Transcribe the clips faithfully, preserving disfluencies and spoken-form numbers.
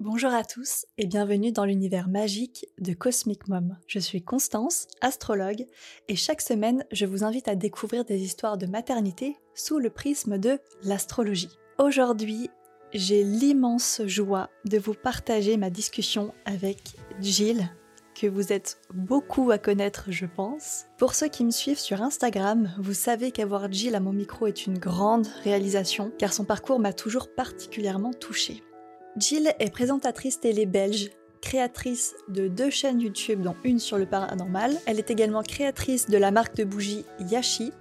Bonjour à tous et bienvenue dans l'univers magique de Cosmic Mom. Je suis Constance, astrologue, et chaque semaine, je vous invite à découvrir des histoires de maternité sous le prisme de l'astrologie. Aujourd'hui, j'ai l'immense joie de vous partager ma discussion avec Jill, que vous êtes beaucoup à connaître, je pense. Pour ceux qui me suivent sur Instagram, vous savez qu'avoir Jill à mon micro est une grande réalisation, car son parcours m'a toujours particulièrement touchée. Jill est présentatrice télé belge, créatrice de deux chaînes YouTube dont une sur le paranormal. Elle est également créatrice de la marque de bougies Yashi.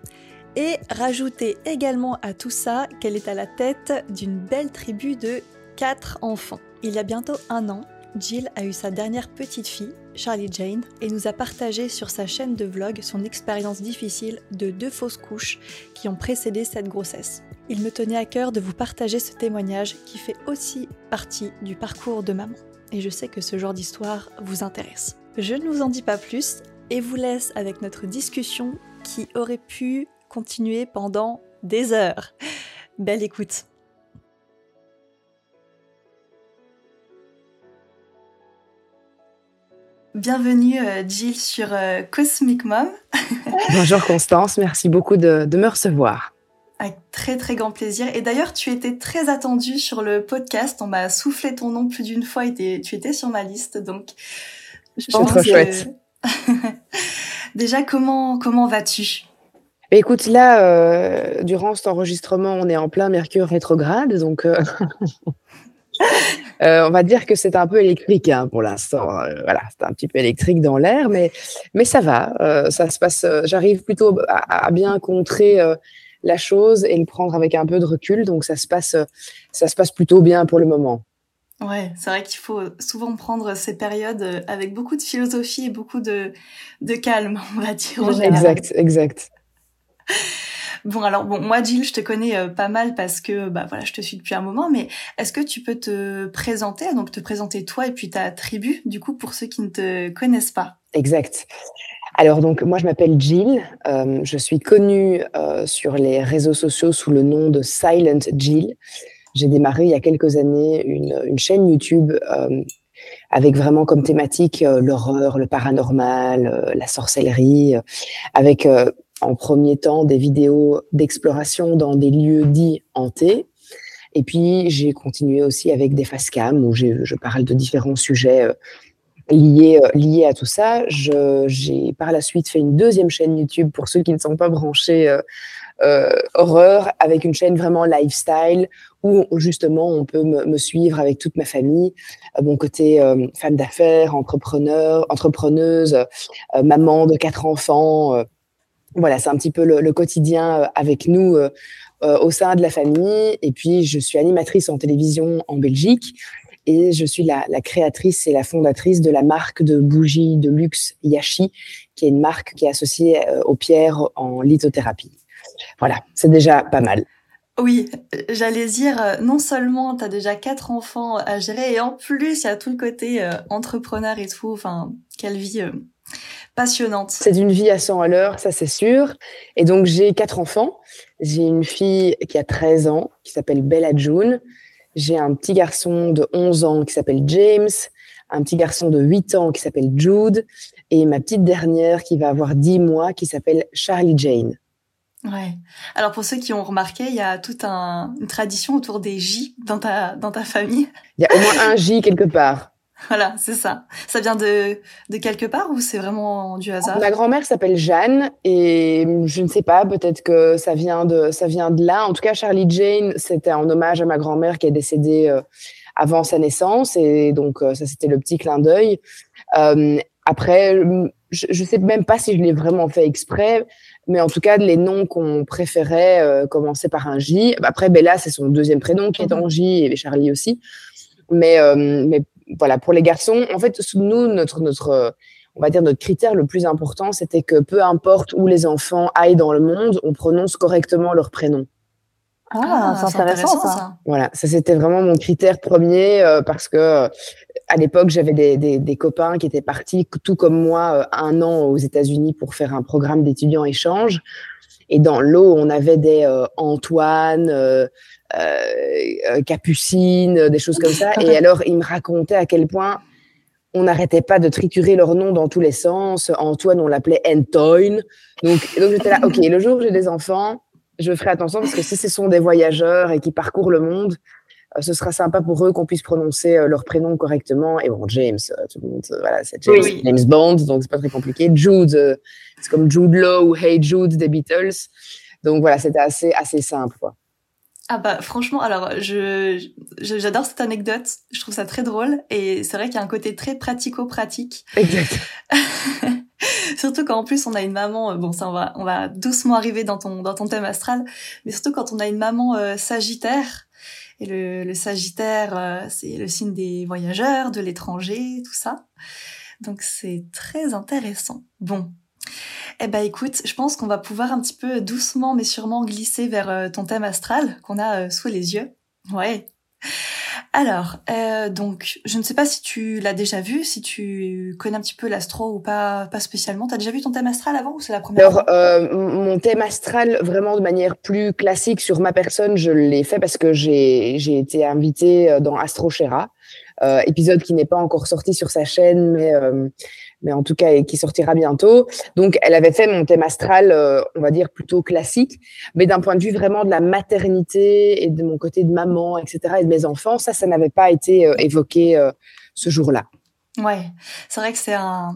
Et rajoutez également à tout ça qu'elle est à la tête d'une belle tribu de quatre enfants. Il y a bientôt un an, Jill a eu sa dernière petite fille, Charlie Jane, et nous a partagé sur sa chaîne de vlog son expérience difficile de deux fausses couches qui ont précédé cette grossesse. Il me tenait à cœur de vous partager ce témoignage qui fait aussi partie du parcours de maman. Et je sais que ce genre d'histoire vous intéresse. Je ne vous en dis pas plus et vous laisse avec notre discussion qui aurait pu continuer pendant des heures. Belle écoute! Bienvenue Jill sur Cosmic Mom. Bonjour Constance, merci beaucoup de, de me recevoir. Avec très très grand plaisir. Et d'ailleurs, tu étais très attendue sur le podcast. On m'a soufflé ton nom plus d'une fois et tu étais sur ma liste. Donc, je pense trop que... chouette. Déjà, comment, comment vas-tu ? Écoute, là, euh, durant cet enregistrement, on est en plein Mercure rétrograde. Donc, euh... euh, on va dire que c'est un peu électrique hein, pour l'instant. Euh, voilà, c'est un petit peu électrique dans l'air. Mais, mais ça va, euh, ça se passe. Euh, j'arrive plutôt à, à bien contrer... Euh, la chose et le prendre avec un peu de recul. Donc, ça se passe, ça se passe plutôt bien pour le moment. Ouais, c'est vrai qu'il faut souvent prendre ces périodes avec beaucoup de philosophie et beaucoup de, de calme, on va dire. En général. Exact, exact. Bon, alors, bon, moi, Jill, je te connais euh, pas mal parce que, bah voilà, je te suis depuis un moment, mais est-ce que tu peux te présenter, donc te présenter toi et puis ta tribu, du coup, pour ceux qui ne te connaissent pas ? Exact. Alors, donc, moi, je m'appelle Jill. Euh, je suis connue euh, sur les réseaux sociaux sous le nom de Silent Jill. J'ai démarré il y a quelques années une, une chaîne YouTube euh, avec vraiment comme thématique euh, l'horreur, le paranormal, euh, la sorcellerie, euh, avec euh, en premier temps des vidéos d'exploration dans des lieux dits hantés. Et puis, j'ai continué aussi avec des facecams où j'ai, je parle de différents sujets euh, Lié, euh, lié à tout ça. Je, j'ai par la suite fait une deuxième chaîne YouTube pour ceux qui ne sont pas branchés euh, euh, horreur, avec une chaîne vraiment lifestyle où justement on peut me, me suivre avec toute ma famille, euh, mon côté euh, femme d'affaires, entrepreneur, entrepreneuse, euh, maman de quatre enfants. Euh, voilà, c'est un petit peu le, le quotidien euh, avec nous euh, euh, au sein de la famille. Et puis je suis animatrice en télévision en Belgique. Et je suis la, la créatrice et la fondatrice de la marque de bougies de luxe Yashi, qui est une marque qui est associée aux pierres en lithothérapie. Voilà, c'est déjà pas mal. Oui, j'allais dire, non seulement tu as déjà quatre enfants à gérer, et en plus, il y a tout le côté euh, entrepreneur et tout. Enfin, quelle vie euh, passionnante. C'est une vie à cent à l'heure, ça c'est sûr. Et donc, j'ai quatre enfants. J'ai une fille qui a treize ans, qui s'appelle Bella June. J'ai un petit garçon de onze ans qui s'appelle James, un petit garçon de huit ans qui s'appelle Jude, et ma petite dernière qui va avoir dix mois qui s'appelle Charlie Jane. Ouais. Alors pour ceux qui ont remarqué, il y a toute un, une tradition autour des J dans ta, dans ta famille. Il y a au moins un J quelque part. Voilà, c'est ça. Ça vient de, de quelque part ou c'est vraiment du hasard ? Ma grand-mère s'appelle Jeanne et je ne sais pas, peut-être que ça vient de, ça vient de là. En tout cas, Charlie Jane, c'était en hommage à ma grand-mère qui est décédée euh, avant sa naissance et donc euh, ça, c'était le petit clin d'œil. Euh, après, je ne sais même pas si je l'ai vraiment fait exprès, mais en tout cas, les noms qu'on préférait euh, commençaient par un J. Après, Bella, c'est son deuxième prénom qui est en J et Charlie aussi. Mais... Euh, mais voilà, pour les garçons, en fait, nous, notre, notre, on va dire notre critère le plus important, c'était que peu importe où les enfants aillent dans le monde, on prononce correctement leur prénom. Ah, c'est intéressant, c'est intéressant ça. Voilà, ça c'était vraiment mon critère premier euh, parce que euh, à l'époque, j'avais des, des, des copains qui étaient partis, tout comme moi, euh, un an aux États-Unis pour faire un programme d'étudiants échange. Et dans l'eau, on avait des euh, Antoine, euh, euh, Capucine, des choses comme ça. Et alors, il me racontait à quel point on n'arrêtait pas de triturer leur nom dans tous les sens. Antoine, on l'appelait Antoine. Donc, donc j'étais là, OK, le jour où j'ai des enfants, je ferai attention parce que si ce sont des voyageurs et qui parcourent le monde, euh, ce sera sympa pour eux qu'on puisse prononcer euh, leur prénom correctement. Et bon, James, euh, tout le monde, euh, voilà, c'est James, oui. James Bond, donc c'est pas très compliqué. Jude, euh, c'est comme Jude Law ou Hey Jude des Beatles. Donc voilà, c'était assez, assez simple, quoi. Ah bah franchement, alors je, je j'adore cette anecdote, je trouve ça très drôle et c'est vrai qu'il y a un côté très pratico-pratique. Exact. Surtout quand en plus on a une maman, bon ça on va on va doucement arriver dans ton dans ton thème astral, mais surtout quand on a une maman euh, Sagittaire et le le Sagittaire euh, c'est le signe des voyageurs, de l'étranger, tout ça. Donc c'est très intéressant. Bon. Eh ben écoute, je pense qu'on va pouvoir un petit peu doucement mais sûrement glisser vers euh, ton thème astral qu'on a euh, sous les yeux. Ouais. Alors, euh, donc, je ne sais pas si tu l'as déjà vu, si tu connais un petit peu l'astro ou pas, pas spécialement. T'as déjà vu ton thème astral avant ou c'est la première fois ? Alors, euh, mon thème astral, vraiment de manière plus classique sur ma personne, je l'ai fait parce que j'ai, j'ai été invitée dans Astrochera, euh, épisode qui n'est pas encore sorti sur sa chaîne, mais... Euh, mais en tout cas, et qui sortira bientôt. Donc, elle avait fait mon thème astral, euh, on va dire, plutôt classique, mais d'un point de vue vraiment de la maternité et de mon côté de maman, et cetera, et de mes enfants, ça, ça n'avait pas été euh, évoqué euh, ce jour-là. Ouais, c'est vrai que c'est un,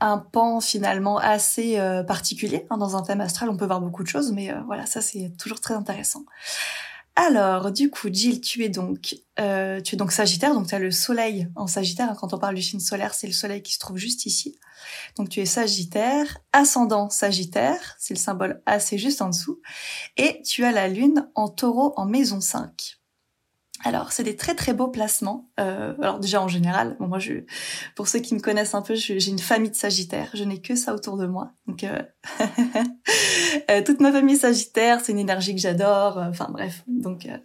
un pan finalement assez euh, particulier. Hein, dans un thème astral, on peut voir beaucoup de choses, mais euh, voilà, ça, c'est toujours très intéressant. Alors, du coup, Jill, tu es donc, euh, tu es donc Sagittaire, donc tu as le soleil en Sagittaire. Hein, quand on parle du signe solaire, c'est le soleil qui se trouve juste ici. Donc, tu es Sagittaire, ascendant Sagittaire, c'est le symbole A, c'est juste en dessous. Et tu as la lune en Taureau en maison cinq. Alors, c'est des très très beaux placements. Euh, alors déjà, en général, bon, moi, je, pour ceux qui me connaissent un peu, je, j'ai une famille de Sagittaire. Je n'ai que ça autour de moi. Donc... Euh... Euh, toute ma famille Sagittaire, c'est une énergie que j'adore, enfin euh, bref, donc euh,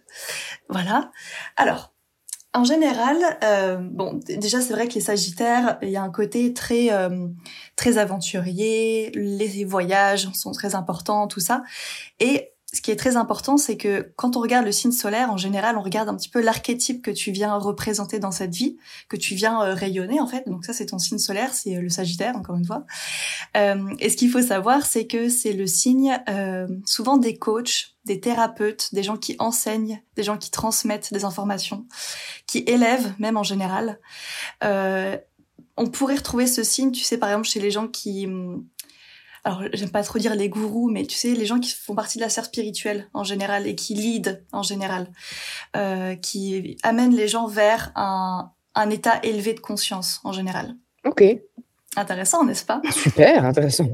voilà. Alors, en général, euh, bon, d- déjà c'est vrai que les Sagittaires, il y a un côté très euh, très aventurier, les voyages sont très importants, tout ça. Et ce qui est très important, c'est que quand on regarde le signe solaire, en général, on regarde un petit peu l'archétype que tu viens représenter dans cette vie, que tu viens euh, rayonner, en fait. Donc ça, c'est ton signe solaire, c'est le Sagittaire, encore une fois. Euh, et ce qu'il faut savoir, c'est que c'est le signe euh, souvent des coachs, des thérapeutes, des gens qui enseignent, des gens qui transmettent des informations, qui élèvent, même en général. Euh, on pourrait retrouver ce signe, tu sais, par exemple, chez les gens qui... Alors, j'aime pas trop dire les gourous, mais tu sais, les gens qui font partie de la sphère spirituelle, en général, et qui lead, en général, euh, qui amènent les gens vers un, un état élevé de conscience, en général. Ok. Intéressant, n'est-ce pas ? Super, intéressant.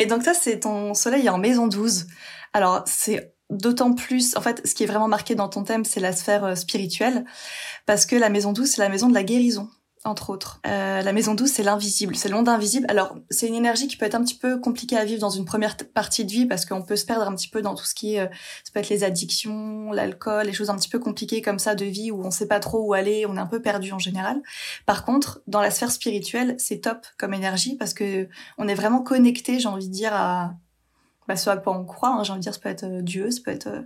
Et donc ça, c'est ton soleil en maison douze. Alors, c'est... D'autant plus, en fait, ce qui est vraiment marqué dans ton thème, c'est la sphère spirituelle, parce que la maison douce, c'est la maison de la guérison, entre autres. Euh, la maison douce, c'est l'invisible, c'est le monde invisible. Alors, c'est une énergie qui peut être un petit peu compliquée à vivre dans une première t- partie de vie, parce qu'on peut se perdre un petit peu dans tout ce qui est... Euh, ça peut être les addictions, l'alcool, les choses un petit peu compliquées comme ça de vie, où on sait pas trop où aller, on est un peu perdu en général. Par contre, dans la sphère spirituelle, c'est top comme énergie, parce que on est vraiment connecté, j'ai envie de dire, à... Bah, ce à quoi on croit, hein, j'ai envie de dire, ça peut être euh, Dieu, ça peut être euh,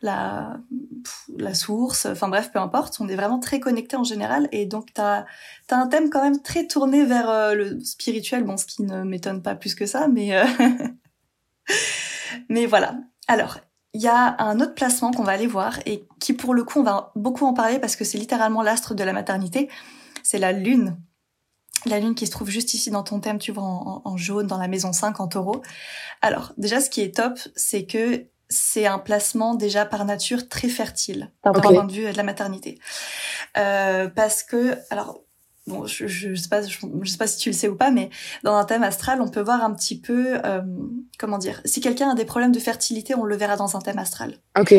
la, pff, la source, enfin bref, peu importe, on est vraiment très connectés en général, et donc t'as, t'as un thème quand même très tourné vers euh, le spirituel, bon, ce qui ne m'étonne pas plus que ça, mais, euh... mais voilà. Alors, il y a un autre placement qu'on va aller voir, et qui pour le coup, on va beaucoup en parler, parce que c'est littéralement l'astre de la maternité, c'est la lune. La lune qui se trouve juste ici dans ton thème, tu vois, en, en jaune, dans la maison cinq, en Taureau. Alors, déjà, ce qui est top, c'est que c'est un placement déjà par nature très fertile, okay, d'un point de vue de la maternité. Euh, parce que, alors, bon, je, je, je sais pas, je, je sais pas si tu le sais ou pas, mais dans un thème astral, on peut voir un petit peu, euh, comment dire, si quelqu'un a des problèmes de fertilité, on le verra dans un thème astral. Ok.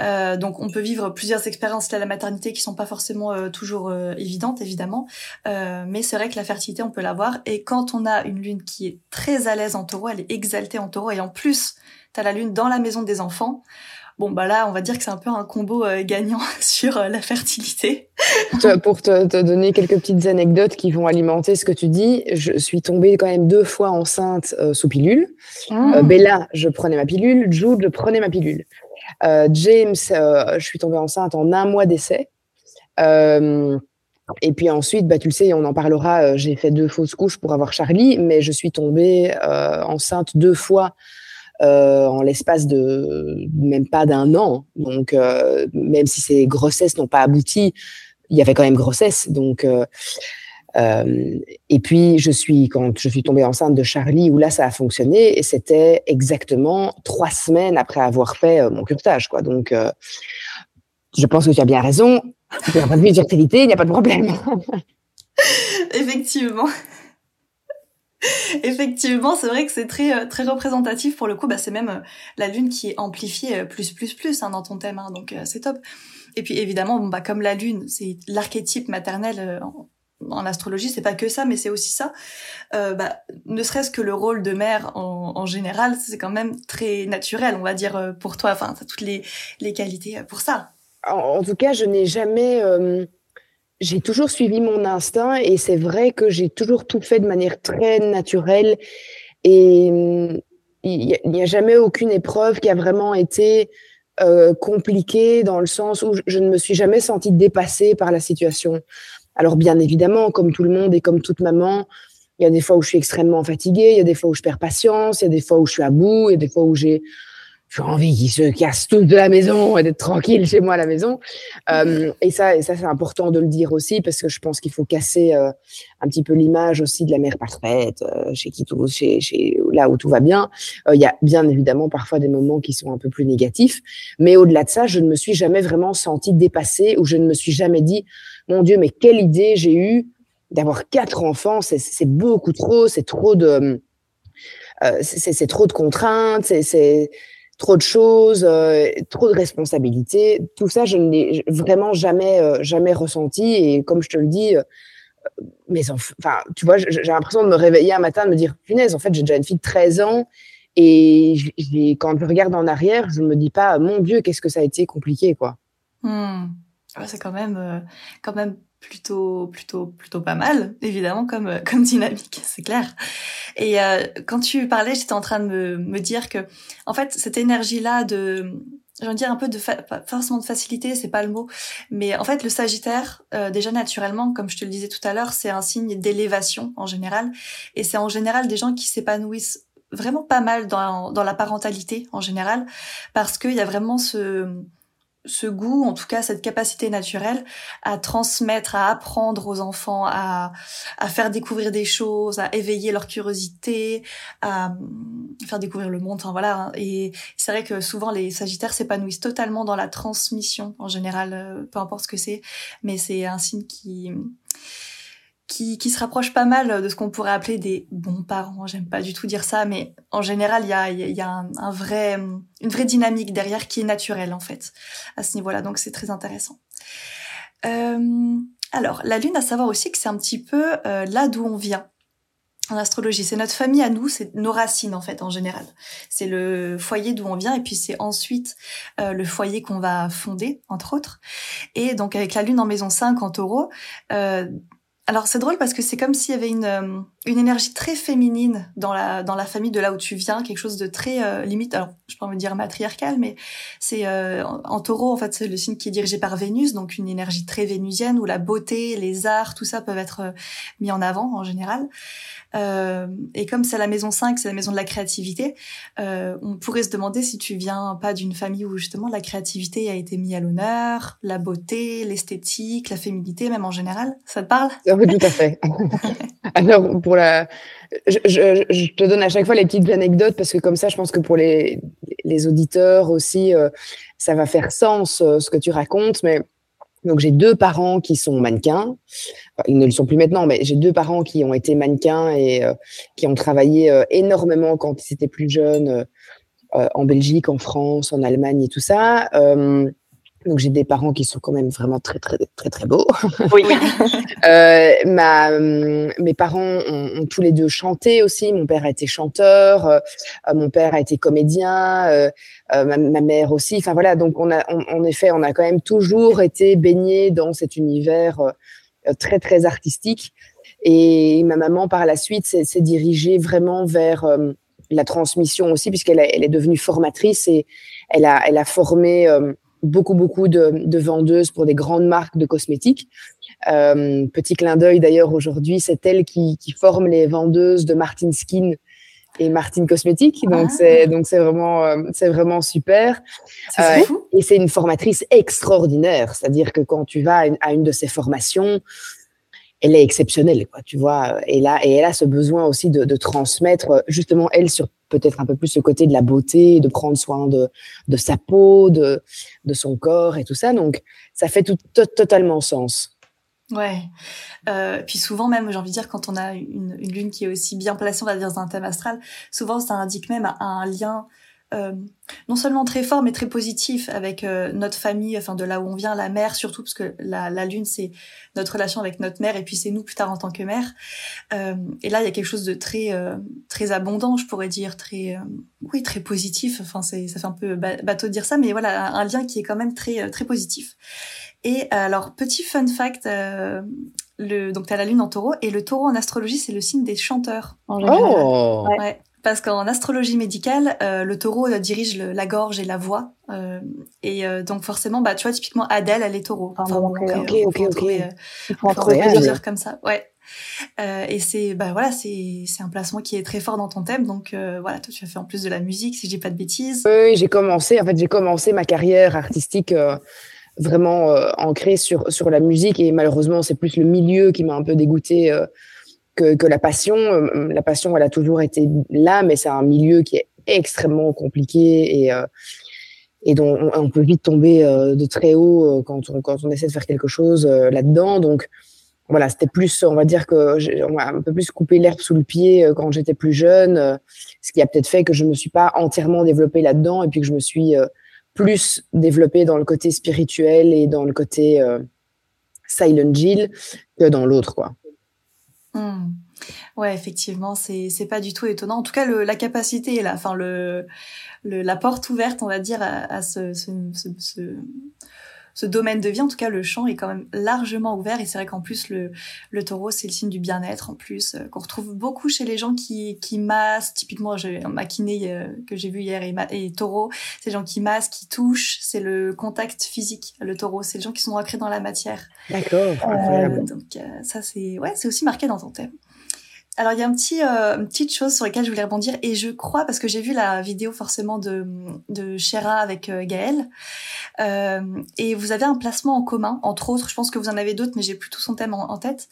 Euh, donc on peut vivre plusieurs expériences à la maternité qui sont pas forcément euh, toujours euh, évidentes, évidemment, euh, mais c'est vrai que la fertilité on peut l'avoir, et quand on a une lune qui est très à l'aise en Taureau, elle est exaltée en Taureau, et en plus t'as la lune dans la maison des enfants, Bon, bah là, on va dire que c'est un peu un combo euh, gagnant sur euh, la fertilité. Pour te, te donner quelques petites anecdotes qui vont alimenter ce que tu dis, je suis tombée quand même deux fois enceinte euh, sous pilule. Mmh. Euh, Bella, je prenais ma pilule. Jude, je prenais ma pilule. Euh, James, euh, je suis tombée enceinte en un mois d'essai. Euh, et puis ensuite, bah, tu le sais, on en parlera, euh, j'ai fait deux fausses couches pour avoir Charlie, mais je suis tombée euh, enceinte deux fois euh, en l'espace de même pas d'un an. Donc, euh, même si ces grossesses n'ont pas abouti, il y avait quand même grossesse. Donc, euh, euh, et puis, je suis, quand je suis tombée enceinte de Charlie, où là, ça a fonctionné, et c'était exactement trois semaines après avoir fait euh, mon curetage, quoi. Donc, euh, je pense que tu as bien raison. D'un point de vue de fertilité, il n'y a pas de problème. Effectivement. Effectivement, c'est vrai que c'est très, très représentatif. Pour le coup, bah, c'est même la lune qui est amplifiée plus, plus, plus hein, dans ton thème. Hein, donc, euh, c'est top. Et puis, évidemment, bon, bah, comme la lune, c'est l'archétype maternel euh, en, en astrologie. C'est pas que ça, mais c'est aussi ça. Euh, bah, ne serait-ce que le rôle de mère en, en général, c'est quand même très naturel, on va dire, pour toi. Enfin, t'as toutes les, les qualités pour ça. En tout cas, je n'ai jamais... Euh, j'ai toujours suivi mon instinct et c'est vrai que j'ai toujours tout fait de manière très naturelle et il euh, n'y a, a jamais aucune épreuve qui a vraiment été euh, compliquée dans le sens où je, je ne me suis jamais sentie dépassée par la situation. Alors bien évidemment, comme tout le monde et comme toute maman, il y a des fois où je suis extrêmement fatiguée, il y a des fois où je perds patience, il y a des fois où je suis à bout, il y a des fois où j'ai... j'ai envie qu'ils se cassent tous de la maison et d'être tranquille chez moi à la maison. Euh, et ça, et ça c'est important de le dire aussi parce que je pense qu'il faut casser euh, un petit peu l'image aussi de la mère parfaite, euh, chez qui tout, chez, chez là où tout va bien. Il euh, y a bien évidemment parfois des moments qui sont un peu plus négatifs, mais au-delà de ça, je ne me suis jamais vraiment sentie dépassée ou je ne me suis jamais dit mon Dieu, mais quelle idée j'ai eue d'avoir quatre enfants, c'est, c'est beaucoup trop, c'est trop de, euh, c'est, c'est trop de contraintes, c'est, c'est trop de choses, euh, trop de responsabilités, tout ça, je ne l'ai vraiment jamais, euh, jamais ressenti. Et comme je te le dis, euh, mes enfants, enfin, tu vois, j'ai l'impression de me réveiller un matin, de me dire, punaise, en fait, j'ai déjà une fille de treize ans. Et je, je, quand je regarde en arrière, je me dis pas, mon Dieu, qu'est-ce que ça a été compliqué, quoi. Mmh. Ouais, c'est quand même, euh, quand même plutôt, plutôt, plutôt pas mal, évidemment, comme, euh, comme dynamique, c'est clair. Et euh, quand tu parlais, j'étais en train de me, me dire que, en fait, cette énergie-là de, j'ai envie de dire un peu de, fa- pas forcément de facilité, c'est pas le mot, mais en fait, le Sagittaire, euh, déjà naturellement, comme je te le disais tout à l'heure, c'est un signe d'élévation en général, et c'est en général des gens qui s'épanouissent vraiment pas mal dans dans la parentalité en général, parce qu'il y a vraiment ce ce goût, en tout cas cette capacité naturelle à transmettre, à apprendre aux enfants, à, à faire découvrir des choses, à éveiller leur curiosité, à faire découvrir le monde, enfin voilà. Et c'est vrai que souvent les Sagittaires s'épanouissent totalement dans la transmission, en général, peu importe ce que c'est, mais c'est un signe qui... Qui, qui se rapproche pas mal de ce qu'on pourrait appeler des bons parents. J'aime pas du tout dire ça, mais en général, il y a, y a un, un vrai, une vraie dynamique derrière qui est naturelle, en fait, à ce niveau-là. Donc, c'est très intéressant. Euh, alors, la Lune, à savoir aussi que c'est un petit peu euh, là d'où on vient en astrologie. C'est notre famille à nous, c'est nos racines, en fait, en général. C'est le foyer d'où on vient, et puis c'est ensuite euh, le foyer qu'on va fonder, entre autres. Et donc, avec la Lune en maison cinq, en Taureau... Euh, Alors c'est drôle parce que c'est comme s'il y avait une une énergie très féminine dans la dans la famille de là où tu viens, quelque chose de très euh, limite, alors je peux me dire matriarcal, mais c'est euh, en, en Taureau en fait c'est le signe qui est dirigé par Vénus, donc une énergie très vénusienne où la beauté, les arts, tout ça peuvent être euh, mis en avant en général. Euh, et comme c'est la maison cinq, c'est la maison de la créativité, euh, on pourrait se demander si tu viens pas d'une famille où justement la créativité a été mise à l'honneur, la beauté, l'esthétique, la féminité même en général, ça te parle ? Tout à fait. Alors, pour la... je, je, je te donne à chaque fois les petites anecdotes parce que comme ça, je pense que pour les, les auditeurs aussi, euh, ça va faire sens euh, ce que tu racontes. Mais donc, j'ai deux parents qui sont mannequins. Enfin, ils ne le sont plus maintenant, mais j'ai deux parents qui ont été mannequins et euh, qui ont travaillé euh, énormément quand ils étaient plus jeunes euh, en Belgique, en France, en Allemagne et tout ça. Euh, Donc, j'ai des parents qui sont quand même vraiment très, très, très, très beaux. Oui. euh, ma, mes parents ont, ont tous les deux chanté aussi. Mon père a été chanteur, euh, mon père a été comédien, euh, euh, ma, ma mère aussi. Enfin, voilà. Donc, on a, on, en effet, on a quand même toujours été baignés dans cet univers euh, très, très artistique. Et ma maman, par la suite, s'est, s'est dirigée vraiment vers euh, la transmission aussi, puisqu'elle a, elle est devenue formatrice et elle a, elle a formé... Euh, beaucoup, beaucoup de, de vendeuses pour des grandes marques de cosmétiques. Euh, petit clin d'œil d'ailleurs, aujourd'hui, c'est elle qui, qui forme les vendeuses de Martin Skin et Martin Cosmetics. Donc, ah. c'est, donc c'est, vraiment, euh, c'est vraiment super. C'est euh, fou. Et c'est une formatrice extraordinaire. C'est-à-dire que quand tu vas à une, à une de ses formations, elle est exceptionnelle, quoi, tu vois. Et, là, et elle a ce besoin aussi de, de transmettre, justement, elle, sur peut-être un peu plus ce côté de la beauté, de prendre soin de, de sa peau, de, de son corps et tout ça. Donc, ça fait tout, tout, totalement sens. Ouais. Euh, puis souvent même, j'ai envie de dire, quand on a une, une lune qui est aussi bien placée, on va dire, dans un thème astral, souvent, ça indique même un lien... Euh, non seulement très fort mais très positif avec euh, notre famille, enfin de là où on vient, la mère surtout, parce que la, la lune c'est notre relation avec notre mère et puis c'est nous plus tard en tant que mère, euh, et là il y a quelque chose de très euh, très abondant, je pourrais dire très euh, oui très positif, enfin c'est, ça fait un peu bateau de dire ça, mais voilà un lien qui est quand même très très positif. Et alors petit fun fact, euh, le, donc t'as la lune en taureau et le taureau en astrologie c'est le signe des chanteurs en général. Oh ouais, ouais. Parce qu'en astrologie médicale, euh, le taureau euh, dirige le, la gorge et la voix. Euh, et euh, donc forcément, bah, tu vois, typiquement, Adèle, elle est taureau. Enfin, ah, bon, ok, donc, euh, ok, ok. Il faut en dire comme ça, ouais. Euh, et c'est, bah, voilà, c'est, c'est un placement qui est très fort dans ton thème. Donc euh, voilà, toi, tu as fait en plus de la musique, si je dis pas de bêtises. Oui, j'ai commencé, en fait, j'ai commencé ma carrière artistique euh, vraiment euh, ancrée sur, sur la musique. Et malheureusement, c'est plus le milieu qui m'a un peu dégoûtée. Euh, Que, que la passion, la passion, elle a toujours été là, mais c'est un milieu qui est extrêmement compliqué et, euh, et dont on, on peut vite tomber euh, de très haut quand on, quand on essaie de faire quelque chose euh, là-dedans. Donc voilà, c'était plus, on va dire que j'ai, on m'a un peu plus coupé l'herbe sous le pied euh, quand j'étais plus jeune, euh, ce qui a peut-être fait que je ne me suis pas entièrement développée là-dedans et puis que je me suis euh, plus développée dans le côté spirituel et dans le côté euh, Silent Jill que dans l'autre, quoi. Mmh. Ouais, effectivement, c'est c'est pas du tout étonnant. En tout cas, le, la capacité est là, enfin le, le la porte ouverte, on va dire, à, à ce, ce, ce, ce ce domaine de vie. En tout cas, le champ est quand même largement ouvert. Et c'est vrai qu'en plus, le le taureau, c'est le signe du bien-être. En plus, qu'on retrouve beaucoup chez les gens qui qui massent. Typiquement, j'ai un maquiné euh, que j'ai vu hier et, ma, et taureau, c'est les gens qui massent, qui touchent. C'est le contact physique. Le taureau, c'est les gens qui sont ancrés dans la matière. D'accord. Euh, donc euh, ça, c'est ouais, c'est aussi marqué dans ton thème. Alors, il y a un petit, euh, une petite chose sur laquelle je voulais rebondir, et je crois, parce que j'ai vu la vidéo forcément de, de Shera avec euh, Gaëlle, euh, et vous avez un placement en commun, entre autres, je pense que vous en avez d'autres, mais j'ai plus tout son thème en, en tête.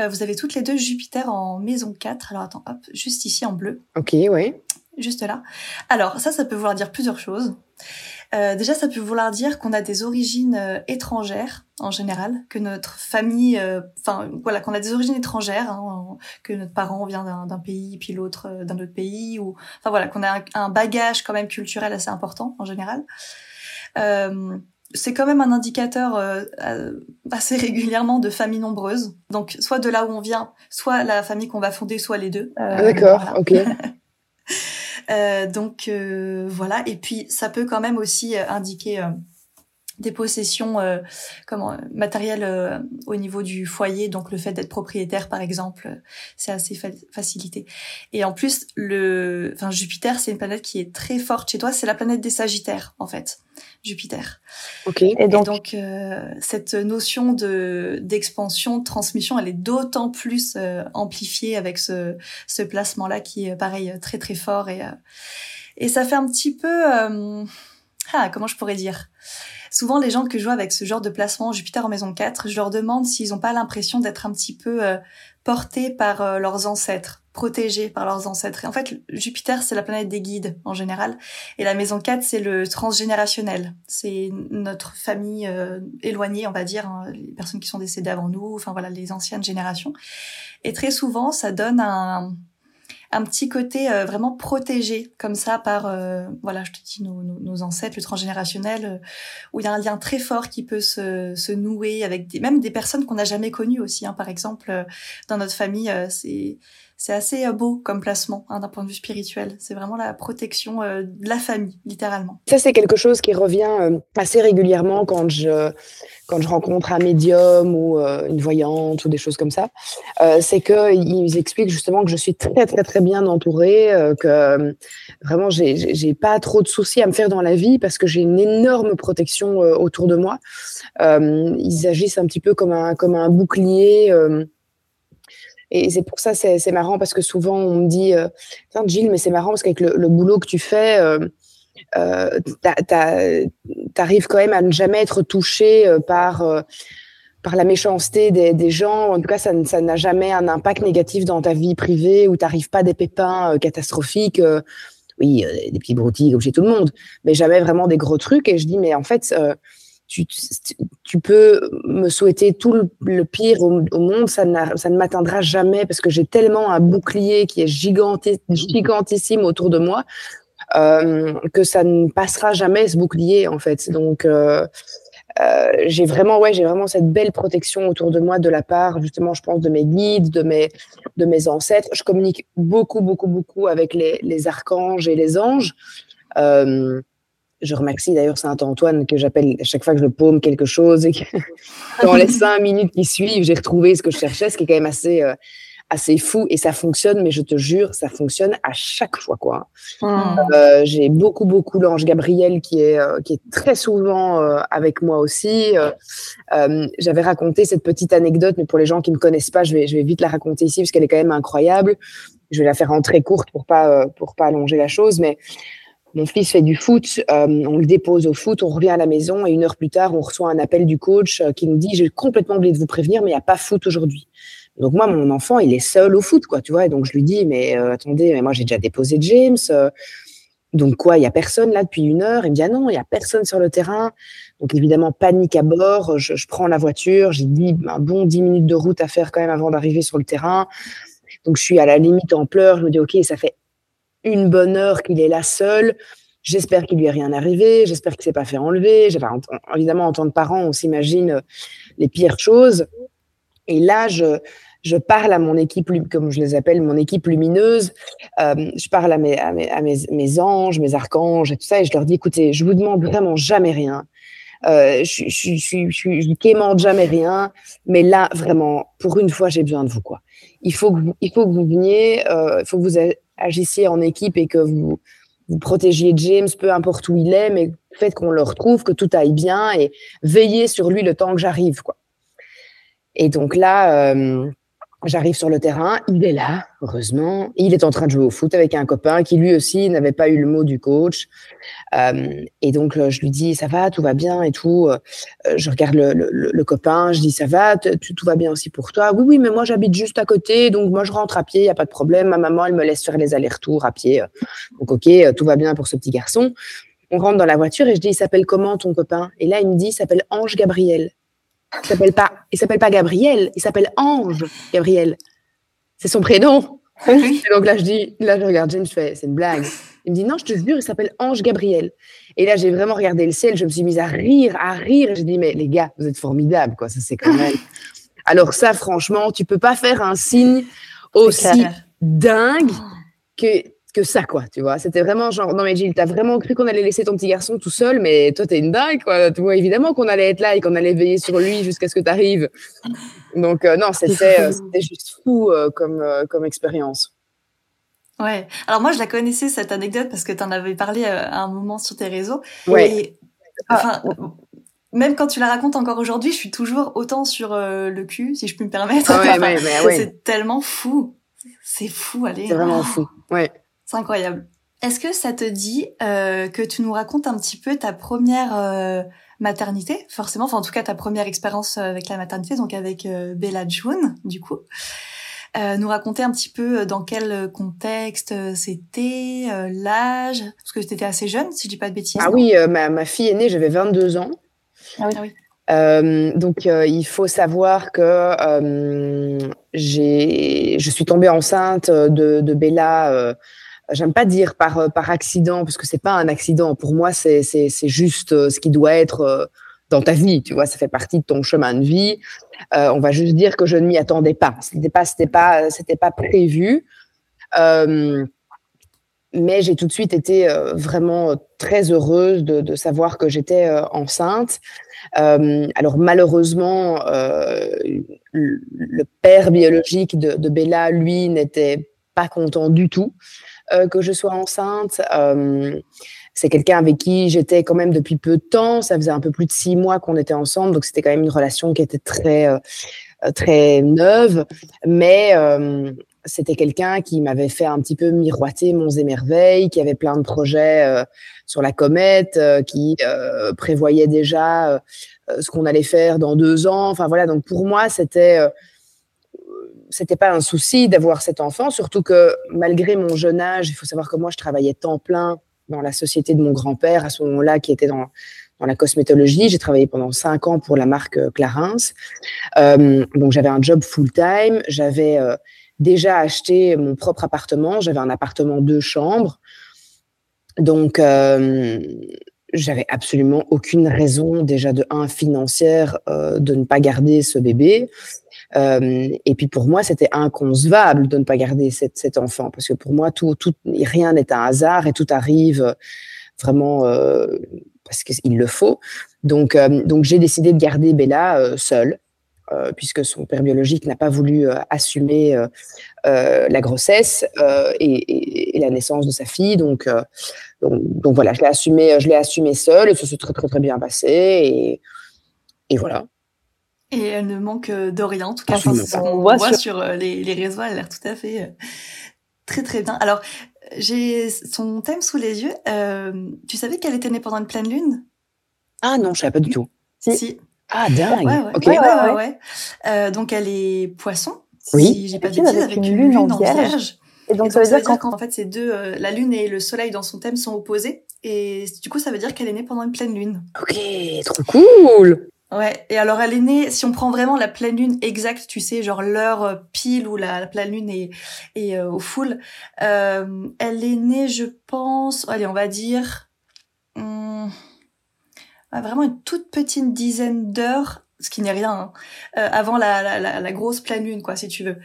Euh, vous avez toutes les deux Jupiter en maison quatre, alors attends, hop, juste ici en bleu. Ok, oui. Juste là. Alors, ça, ça peut vouloir dire plusieurs choses. Euh, déjà, ça peut vouloir dire qu'on a des origines euh, étrangères en général, que notre famille, enfin euh, voilà, qu'on a des origines étrangères, hein, que notre parent vient d'un, d'un pays puis l'autre euh, d'un autre pays, ou enfin voilà, qu'on a un, un bagage quand même culturel assez important en général. Euh, c'est quand même un indicateur euh, assez régulièrement de familles nombreuses. Donc soit de là où on vient, soit la famille qu'on va fonder, soit les deux. Euh, D'accord, voilà. Ok. Euh, donc euh, voilà, et puis ça peut quand même aussi euh, indiquer euh, des possessions euh, comment, matérielles euh, au niveau du foyer, donc le fait d'être propriétaire par exemple, euh, c'est assez fa- facilité. Et en plus, le, enfin Jupiter, c'est une planète qui est très forte chez toi, c'est la planète des Sagittaires en fait, Jupiter. Ok. Et donc, et donc euh, cette notion de d'expansion, de transmission, elle est d'autant plus euh, amplifiée avec ce ce placement-là qui est pareil très très fort, et euh, et ça fait un petit peu euh, ah comment je pourrais dire. Souvent, les gens que je vois avec ce genre de placement Jupiter en maison quatre, je leur demande s'ils n'ont pas l'impression d'être un petit peu euh, portés par euh, leurs ancêtres, protégés par leurs ancêtres. Et en fait, Jupiter, c'est la planète des guides, en général. Et la maison quatre, c'est le transgénérationnel. C'est notre famille euh, éloignée, on va dire, hein, les personnes qui sont décédées avant nous, enfin voilà, les anciennes générations. Et très souvent, ça donne un... un petit côté euh, vraiment protégé comme ça par euh, voilà, je te dis nos, nos, nos ancêtres, le transgénérationnel, euh, où il y a un lien très fort qui peut se, se nouer avec des, même des personnes qu'on n'a jamais connues aussi, hein, par exemple euh, dans notre famille, euh, c'est c'est assez euh, beau comme placement, hein, d'un point de vue spirituel. C'est vraiment la protection euh, de la famille, littéralement. Ça, c'est quelque chose qui revient euh, assez régulièrement quand je quand je rencontre un médium ou euh, une voyante ou des choses comme ça. Euh, c'est que ils expliquent justement que je suis très très très bien entourée, euh, que euh, vraiment j'ai, j'ai j'ai pas trop de soucis à me faire dans la vie parce que j'ai une énorme protection euh, autour de moi. Euh, ils agissent un petit peu comme un comme un bouclier. Euh, Et c'est pour ça, c'est, c'est marrant parce que souvent on me dit, euh, tiens Gilles, mais c'est marrant parce qu'avec le, le boulot que tu fais, euh, euh, t'a, t'a, t'arrives quand même à ne jamais être touché euh, par euh, par la méchanceté des, des gens. En tout cas, ça, ça n'a jamais un impact négatif dans ta vie privée, où t'arrives pas des pépins euh, catastrophiques. Euh, oui, euh, des petits broutilles comme chez tout le monde, mais jamais vraiment des gros trucs. Et je dis, mais en fait. Euh, Tu, tu peux me souhaiter tout le, le pire au, au monde, ça, ça ne m'atteindra jamais parce que j'ai tellement un bouclier qui est giganti, gigantissime autour de moi euh, que ça ne passera jamais ce bouclier en fait. Donc euh, euh, j'ai vraiment, ouais, j'ai vraiment cette belle protection autour de moi de la part justement, je pense, de mes guides, de mes de mes ancêtres. Je communique beaucoup, beaucoup, beaucoup avec les, les archanges et les anges. Euh, Je remercie d'ailleurs Saint-Antoine que j'appelle à chaque fois que je paume quelque chose et que dans les cinq minutes qui suivent, j'ai retrouvé ce que je cherchais, ce qui est quand même assez, euh, assez fou. Et ça fonctionne, mais je te jure, ça fonctionne à chaque fois, quoi. Mmh. Euh, j'ai beaucoup, beaucoup l'ange Gabriel qui est, euh, qui est très souvent euh, avec moi aussi. Euh, euh, j'avais raconté cette petite anecdote, mais pour les gens qui ne me connaissent pas, je vais, je vais vite la raconter ici parce qu'elle est quand même incroyable. Je vais la faire en très courte pour pas, euh, pour pas allonger la chose, mais... Mon fils fait du foot, euh, on le dépose au foot, on revient à la maison et une heure plus tard, on reçoit un appel du coach euh, qui nous dit « J'ai complètement oublié de vous prévenir, mais il n'y a pas foot aujourd'hui. » Donc moi, mon enfant, il est seul au foot, quoi, tu vois. Et donc je lui dis « Mais euh, attendez, mais moi j'ai déjà déposé James. Euh, donc quoi, il n'y a personne là depuis une heure ?» Il me dit « Ah non, il n'y a personne sur le terrain. » Donc évidemment, panique à bord, je, je prends la voiture, j'ai dit un bon dix minutes de route à faire quand même avant d'arriver sur le terrain. Donc je suis à la limite en pleurs, je me dis « Ok, ça fait une bonne heure qu'il est là seul. J'espère qu'il lui est rien arrivé. J'espère qu'il s'est pas fait enlever. Enfin, en, évidemment, en tant que parent, on s'imagine les pires choses. Et là, je, je parle à mon équipe, comme je les appelle, mon équipe lumineuse. Euh, je parle à, mes, à, mes, à mes, mes anges, mes archanges et tout ça. Et je leur dis, écoutez, je vous demande vraiment jamais rien. Euh, je ne je, je, je, je, je quémande jamais rien. Mais là, vraiment, pour une fois, j'ai besoin de vous, quoi. Il faut que vous, il faut que vous veniez. Il euh, faut que vous... A- agissiez en équipe et que vous, vous protégiez James, peu importe où il est, mais faites qu'on le retrouve, que tout aille bien et veillez sur lui le temps que j'arrive, quoi. Et donc là, euh, j'arrive sur le terrain, il est là, heureusement. Il est en train de jouer au foot avec un copain qui lui aussi n'avait pas eu le mot du coach. Euh, et donc, je lui dis, ça va, tout va bien et tout. Euh, je regarde le, le, le copain, je dis, ça va, tout, tout va bien aussi pour toi. Oui, oui, mais moi, j'habite juste à côté, donc moi, je rentre à pied, il n'y a pas de problème. Ma maman, elle me laisse faire les allers-retours à pied. Donc, OK, tout va bien pour ce petit garçon. On rentre dans la voiture et je dis, il s'appelle comment ton copain ? Et là, il me dit, il s'appelle Ange Gabriel. Il s'appelle pas, il s'appelle pas Gabriel, il s'appelle Ange Gabriel. C'est son prénom. Et donc là, je dis, là, je regarde James, je fais, c'est une blague. Il me dit, non, je te jure, il s'appelle Ange Gabriel. Et là, j'ai vraiment regardé le ciel, je me suis mise à rire, à rire. J'ai dit, mais les gars, vous êtes formidables, quoi, ça, c'est quand même. Alors ça, franchement, tu peux pas faire un signe aussi dingue que, que ça, quoi, tu vois. C'était vraiment genre, non mais Gilles, t'as vraiment cru qu'on allait laisser ton petit garçon tout seul, mais toi t'es une dingue, quoi. Tu vois, évidemment qu'on allait être là et qu'on allait veiller sur lui jusqu'à ce que t'arrives. Donc euh, non, c'était, euh, c'était juste fou euh, comme, euh, comme expérience. Ouais, alors moi je la connaissais cette anecdote parce que t'en avais parlé à un moment sur tes réseaux. Ouais. Et, enfin... Ah. Même quand tu la racontes encore aujourd'hui, je suis toujours autant sur euh, le cul, si je peux me permettre. Ah ouais, enfin, ouais, bah, ouais. C'est tellement fou. C'est fou, allez. C'est vraiment oh. fou, ouais. C'est incroyable. Est-ce que ça te dit euh, que tu nous racontes un petit peu ta première euh, maternité, forcément, enfin en tout cas ta première expérience avec la maternité, donc avec euh, Bella June, du coup. Euh, nous raconter un petit peu dans quel contexte c'était, euh, l'âge, parce que tu étais assez jeune, si je dis pas de bêtises. Ah oui, euh, ma, ma fille aînée, j'avais vingt-deux ans. Ah oui. Euh, donc, euh, il faut savoir que euh, j'ai, je suis tombée enceinte de, de Bella. Euh, j'aime pas dire par par accident, parce que c'est pas un accident. Pour moi, c'est c'est c'est juste ce qui doit être dans ta vie. Tu vois, ça fait partie de ton chemin de vie. Euh, on va juste dire que je ne m'y attendais pas. C'était pas c'était pas c'était pas prévu. Euh, Mais j'ai tout de suite été euh, vraiment très heureuse de, de savoir que j'étais euh, enceinte. Euh, alors malheureusement, euh, le père biologique de, de Bella, lui, n'était pas content du tout euh, que je sois enceinte. Euh, c'est quelqu'un avec qui j'étais quand même depuis peu de temps. Ça faisait un peu plus de six mois qu'on était ensemble, donc c'était quand même une relation qui était très, euh, très neuve. Mais... Euh, c'était quelqu'un qui m'avait fait un petit peu miroiter Monts et Merveilles, qui avait plein de projets euh, sur la comète, euh, qui euh, prévoyait déjà euh, ce qu'on allait faire dans deux ans. Enfin voilà, donc pour moi, c'était euh, c'était pas un souci d'avoir cet enfant, surtout que malgré mon jeune âge, il faut savoir que moi, je travaillais temps plein dans la société de mon grand-père à ce moment-là, qui était dans, dans la cosmétologie. J'ai travaillé pendant cinq ans pour la marque euh, Clarins. Euh, donc j'avais un job full-time, j'avais... Euh, déjà acheté mon propre appartement. J'avais un appartement deux chambres. Donc, euh, j'avais absolument aucune raison, déjà de un, financière, euh, de ne pas garder ce bébé. Euh, et puis, pour moi, c'était inconcevable de ne pas garder cette, cet enfant. Parce que pour moi, tout, tout, rien n'est un hasard et tout arrive vraiment euh, parce qu'il le faut. Donc, euh, donc j'ai décidé de garder Bella euh, seule. Euh, puisque son père biologique n'a pas voulu euh, assumer euh, euh, la grossesse euh, et, et, et la naissance de sa fille. Donc, euh, donc, donc voilà, je l'ai assumé, je l'ai assumé seule et ça s'est très, très, très bien passé. Et, et voilà. Et elle ne manque de rien. En tout cas, enfin, c'est ce qu'on voit sur, sur les, les réseaux. Elle a l'air tout à fait euh, très, très bien. Alors, j'ai son thème sous les yeux. Euh, tu savais qu'elle était née pendant une pleine lune? Ah non, je ne savais pas du tout. Si. si. Ah, dingue. Ouais, ouais. Okay. ouais, ouais, ouais, ouais. Euh, donc, elle est poisson, si oui. j'ai pas de bêtises, avec une lune, lune en vierge. Et donc, et donc ça veut dire, dire qu'en qu fait, ces deux, euh, la lune et le soleil dans son thème sont opposés. Et du coup, ça veut dire qu'elle est née pendant une pleine lune. Ok, trop cool. Ouais. Et alors, elle est née, si on prend vraiment la pleine lune exacte, tu sais, genre l'heure pile où la, la pleine lune est, est euh, au full, euh, elle est née, je pense, allez, on va dire... Hum, Ah, vraiment une toute petite dizaine d'heures, ce qui n'est rien, hein, euh, avant la, la, la, la grosse pleine lune, quoi, si tu veux.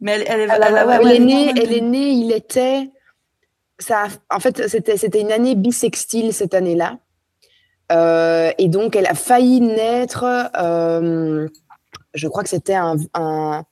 Mais elle, elle est, elle, elle, ouais, elle, elle est née, elle est née, il était, ça, en fait, c'était, c'était une année bissextile cette année-là, euh, et donc elle a failli naître. Euh, je crois que c'était un, un,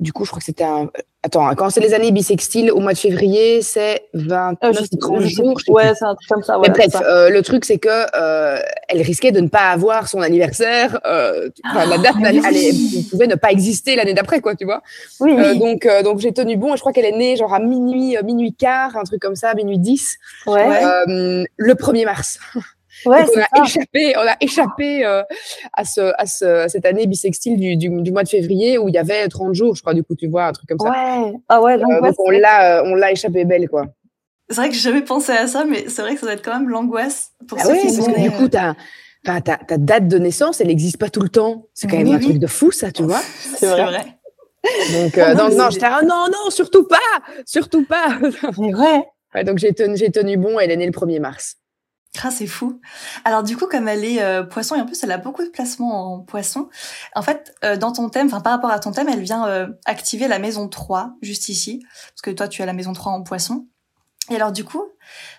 du coup, je crois que c'était un. Attends, quand c'est les années bissextiles, au mois de février, c'est vingt-neuf, trente jours. Ouais, c'est un truc comme ça. Ouais, mais bref, ça. Euh, le truc, c'est que euh, elle risquait de ne pas avoir son anniversaire. Euh, ah, la date, elle, oui. elle, elle pouvait ne pas exister l'année d'après, quoi, tu vois. Oui. Euh, donc, euh, donc j'ai tenu bon. Et je crois qu'elle est née genre à minuit, euh, minuit quart, un truc comme ça, minuit dix. Ouais. Euh, le premier mars. Ouais, donc, on, a échappé, on a échappé euh, à, ce, à, ce, à cette année bissextile du, du, du mois de février où il y avait trente jours, je crois, du coup, tu vois, un truc comme ça. Ouais, ah ouais, donc, euh, ouais, donc on l'a euh, échappé belle, quoi. C'est vrai que j'ai jamais pensé à ça, mais c'est vrai que ça doit être quand même l'angoisse pour ah ceux ouais, qui parce que du coup, t'as... Enfin, ta, ta date de naissance, elle n'existe pas tout le temps. C'est quand oui, même oui. un truc de fou, ça, tu vois. C'est vrai. vrai. Donc, euh, non, donc, non, j'étais ah non, non, surtout pas, surtout pas. C'est vrai. Ouais, donc, j'ai tenu, j'ai tenu bon, elle est née le premier mars. Ah, c'est fou. Alors du coup, comme elle est euh, poisson, et en plus elle a beaucoup de placements en poisson, en fait, euh, dans ton thème, enfin par rapport à ton thème, elle vient euh, activer la maison trois, juste ici, parce que toi, tu as la maison trois en poisson. Et alors du coup,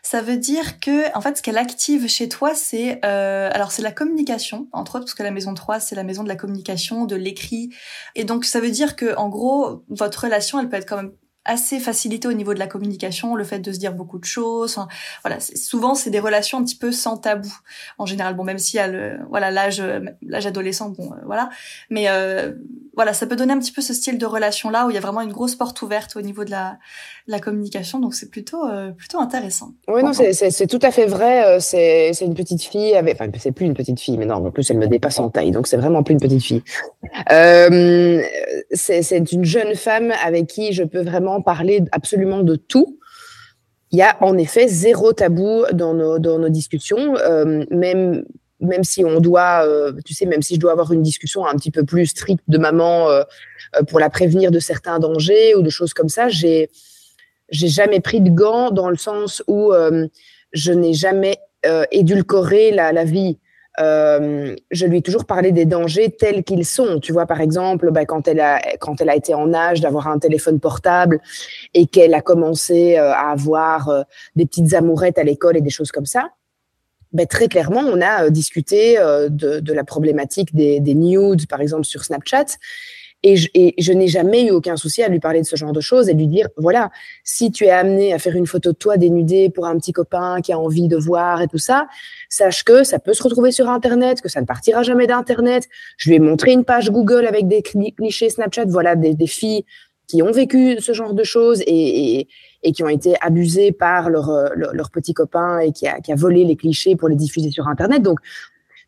ça veut dire que, en fait, ce qu'elle active chez toi, c'est euh, alors c'est la communication, entre autres, parce que la maison trois, c'est la maison de la communication, de l'écrit. Et donc, ça veut dire que, en gros, votre relation, elle peut être quand même assez facilité au niveau de la communication, le fait de se dire beaucoup de choses. Hein, voilà, souvent c'est des relations un petit peu sans tabou en général. Bon, même si à le, voilà l'âge, l'âge adolescent, bon, euh, voilà. Mais euh, voilà, ça peut donner un petit peu ce style de relation là où il y a vraiment une grosse porte ouverte au niveau de la, de la communication. Donc c'est plutôt, euh, plutôt intéressant. Oui, non, c'est, c'est, c'est tout à fait vrai. C'est, c'est une petite fille avec, enfin, c'est plus une petite fille, mais non, en plus elle me dépasse en taille, donc c'est vraiment plus une petite fille. Euh, c'est, c'est une jeune femme avec qui je peux vraiment parler absolument de tout. Il y a en effet zéro tabou dans nos, dans nos discussions, euh, même même si on doit, euh, tu sais, même si je dois avoir une discussion un petit peu plus stricte de maman euh, pour la prévenir de certains dangers ou de choses comme ça, j'ai, j'ai jamais pris de gants dans le sens où euh, je n'ai jamais euh, édulcoré la, la vie. Euh, je lui ai toujours parlé des dangers tels qu'ils sont. Tu vois, par exemple, bah, quand, elle a, quand elle a été en âge d'avoir un téléphone portable et qu'elle a commencé euh, à avoir euh, des petites amourettes à l'école et des choses comme ça, bah, très clairement, on a euh, discuté euh, de, de la problématique des, des nudes, par exemple, sur Snapchat. Et je, et je n'ai jamais eu aucun souci à lui parler de ce genre de choses et lui dire, voilà, si tu es amené à faire une photo de toi dénudée pour un petit copain qui a envie de voir et tout ça, sache que ça peut se retrouver sur Internet, que ça ne partira jamais d'Internet. Je lui ai montré une page Google avec des clichés Snapchat, voilà, des, des filles qui ont vécu ce genre de choses et, et, et qui ont été abusées par leur, leur, leur petit copain et qui a, qui a volé les clichés pour les diffuser sur Internet. Donc,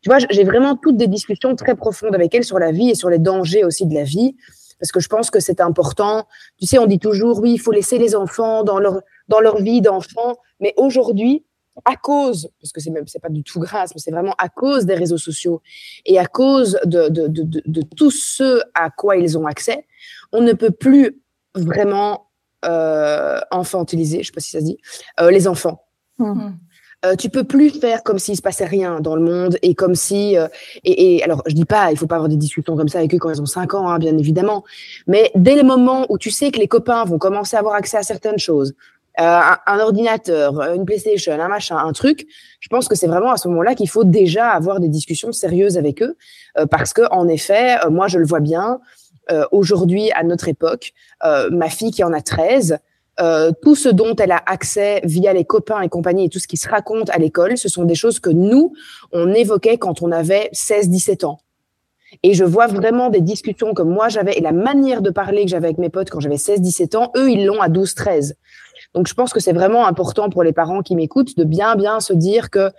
tu vois, j'ai vraiment toutes des discussions très profondes avec elle sur la vie et sur les dangers aussi de la vie, parce que je pense que c'est important. Tu sais, on dit toujours, oui, il faut laisser les enfants dans leur, dans leur vie d'enfant, mais aujourd'hui, à cause, parce que c'est même, c'est pas du tout grâce, mais c'est vraiment à cause des réseaux sociaux et à cause de, de, de, de, de tout ce à quoi ils ont accès, on ne peut plus vraiment euh, infantiliser, je ne sais pas si ça se dit, euh, les enfants. Mmh. Euh, tu peux plus faire comme s'il se passait rien dans le monde et comme si euh, et, et alors je dis pas il faut pas avoir des discussions comme ça avec eux quand ils ont cinq ans, hein, bien évidemment, mais dès le moment où tu sais que les copains vont commencer à avoir accès à certaines choses, euh, un, un ordinateur, une PlayStation, un machin, un truc, je pense que c'est vraiment à ce moment-là qu'il faut déjà avoir des discussions sérieuses avec eux, euh, parce que en effet, euh, moi je le vois bien euh, aujourd'hui à notre époque, euh, ma fille qui en a treize, Euh, tout ce dont elle a accès via les copains et compagnie et tout ce qui se raconte à l'école, ce sont des choses que nous, on évoquait quand on avait seize dix-sept ans. Et je vois vraiment des discussions que moi j'avais et la manière de parler que j'avais avec mes potes quand j'avais seize dix-sept ans, eux, ils l'ont à douze treize. Donc, je pense que c'est vraiment important pour les parents qui m'écoutent de bien, bien se dire que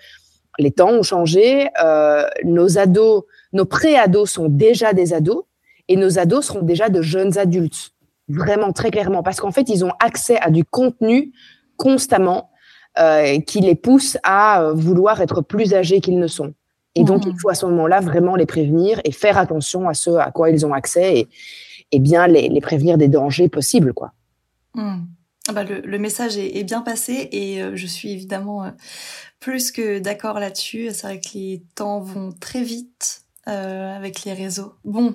les temps ont changé, euh, nos ados, nos pré-ados sont déjà des ados et nos ados seront déjà de jeunes adultes. Vraiment très clairement, parce qu'en fait, ils ont accès à du contenu constamment euh, qui les pousse à vouloir être plus âgés qu'ils ne sont. Et mmh. donc, il faut à ce moment-là vraiment les prévenir et faire attention à ce à quoi ils ont accès et, et bien les, les prévenir des dangers possibles, quoi. Mmh. Bah, le, le message est, est bien passé et euh, je suis évidemment euh, plus que d'accord là-dessus. C'est vrai que les temps vont très vite euh, avec les réseaux. Bon.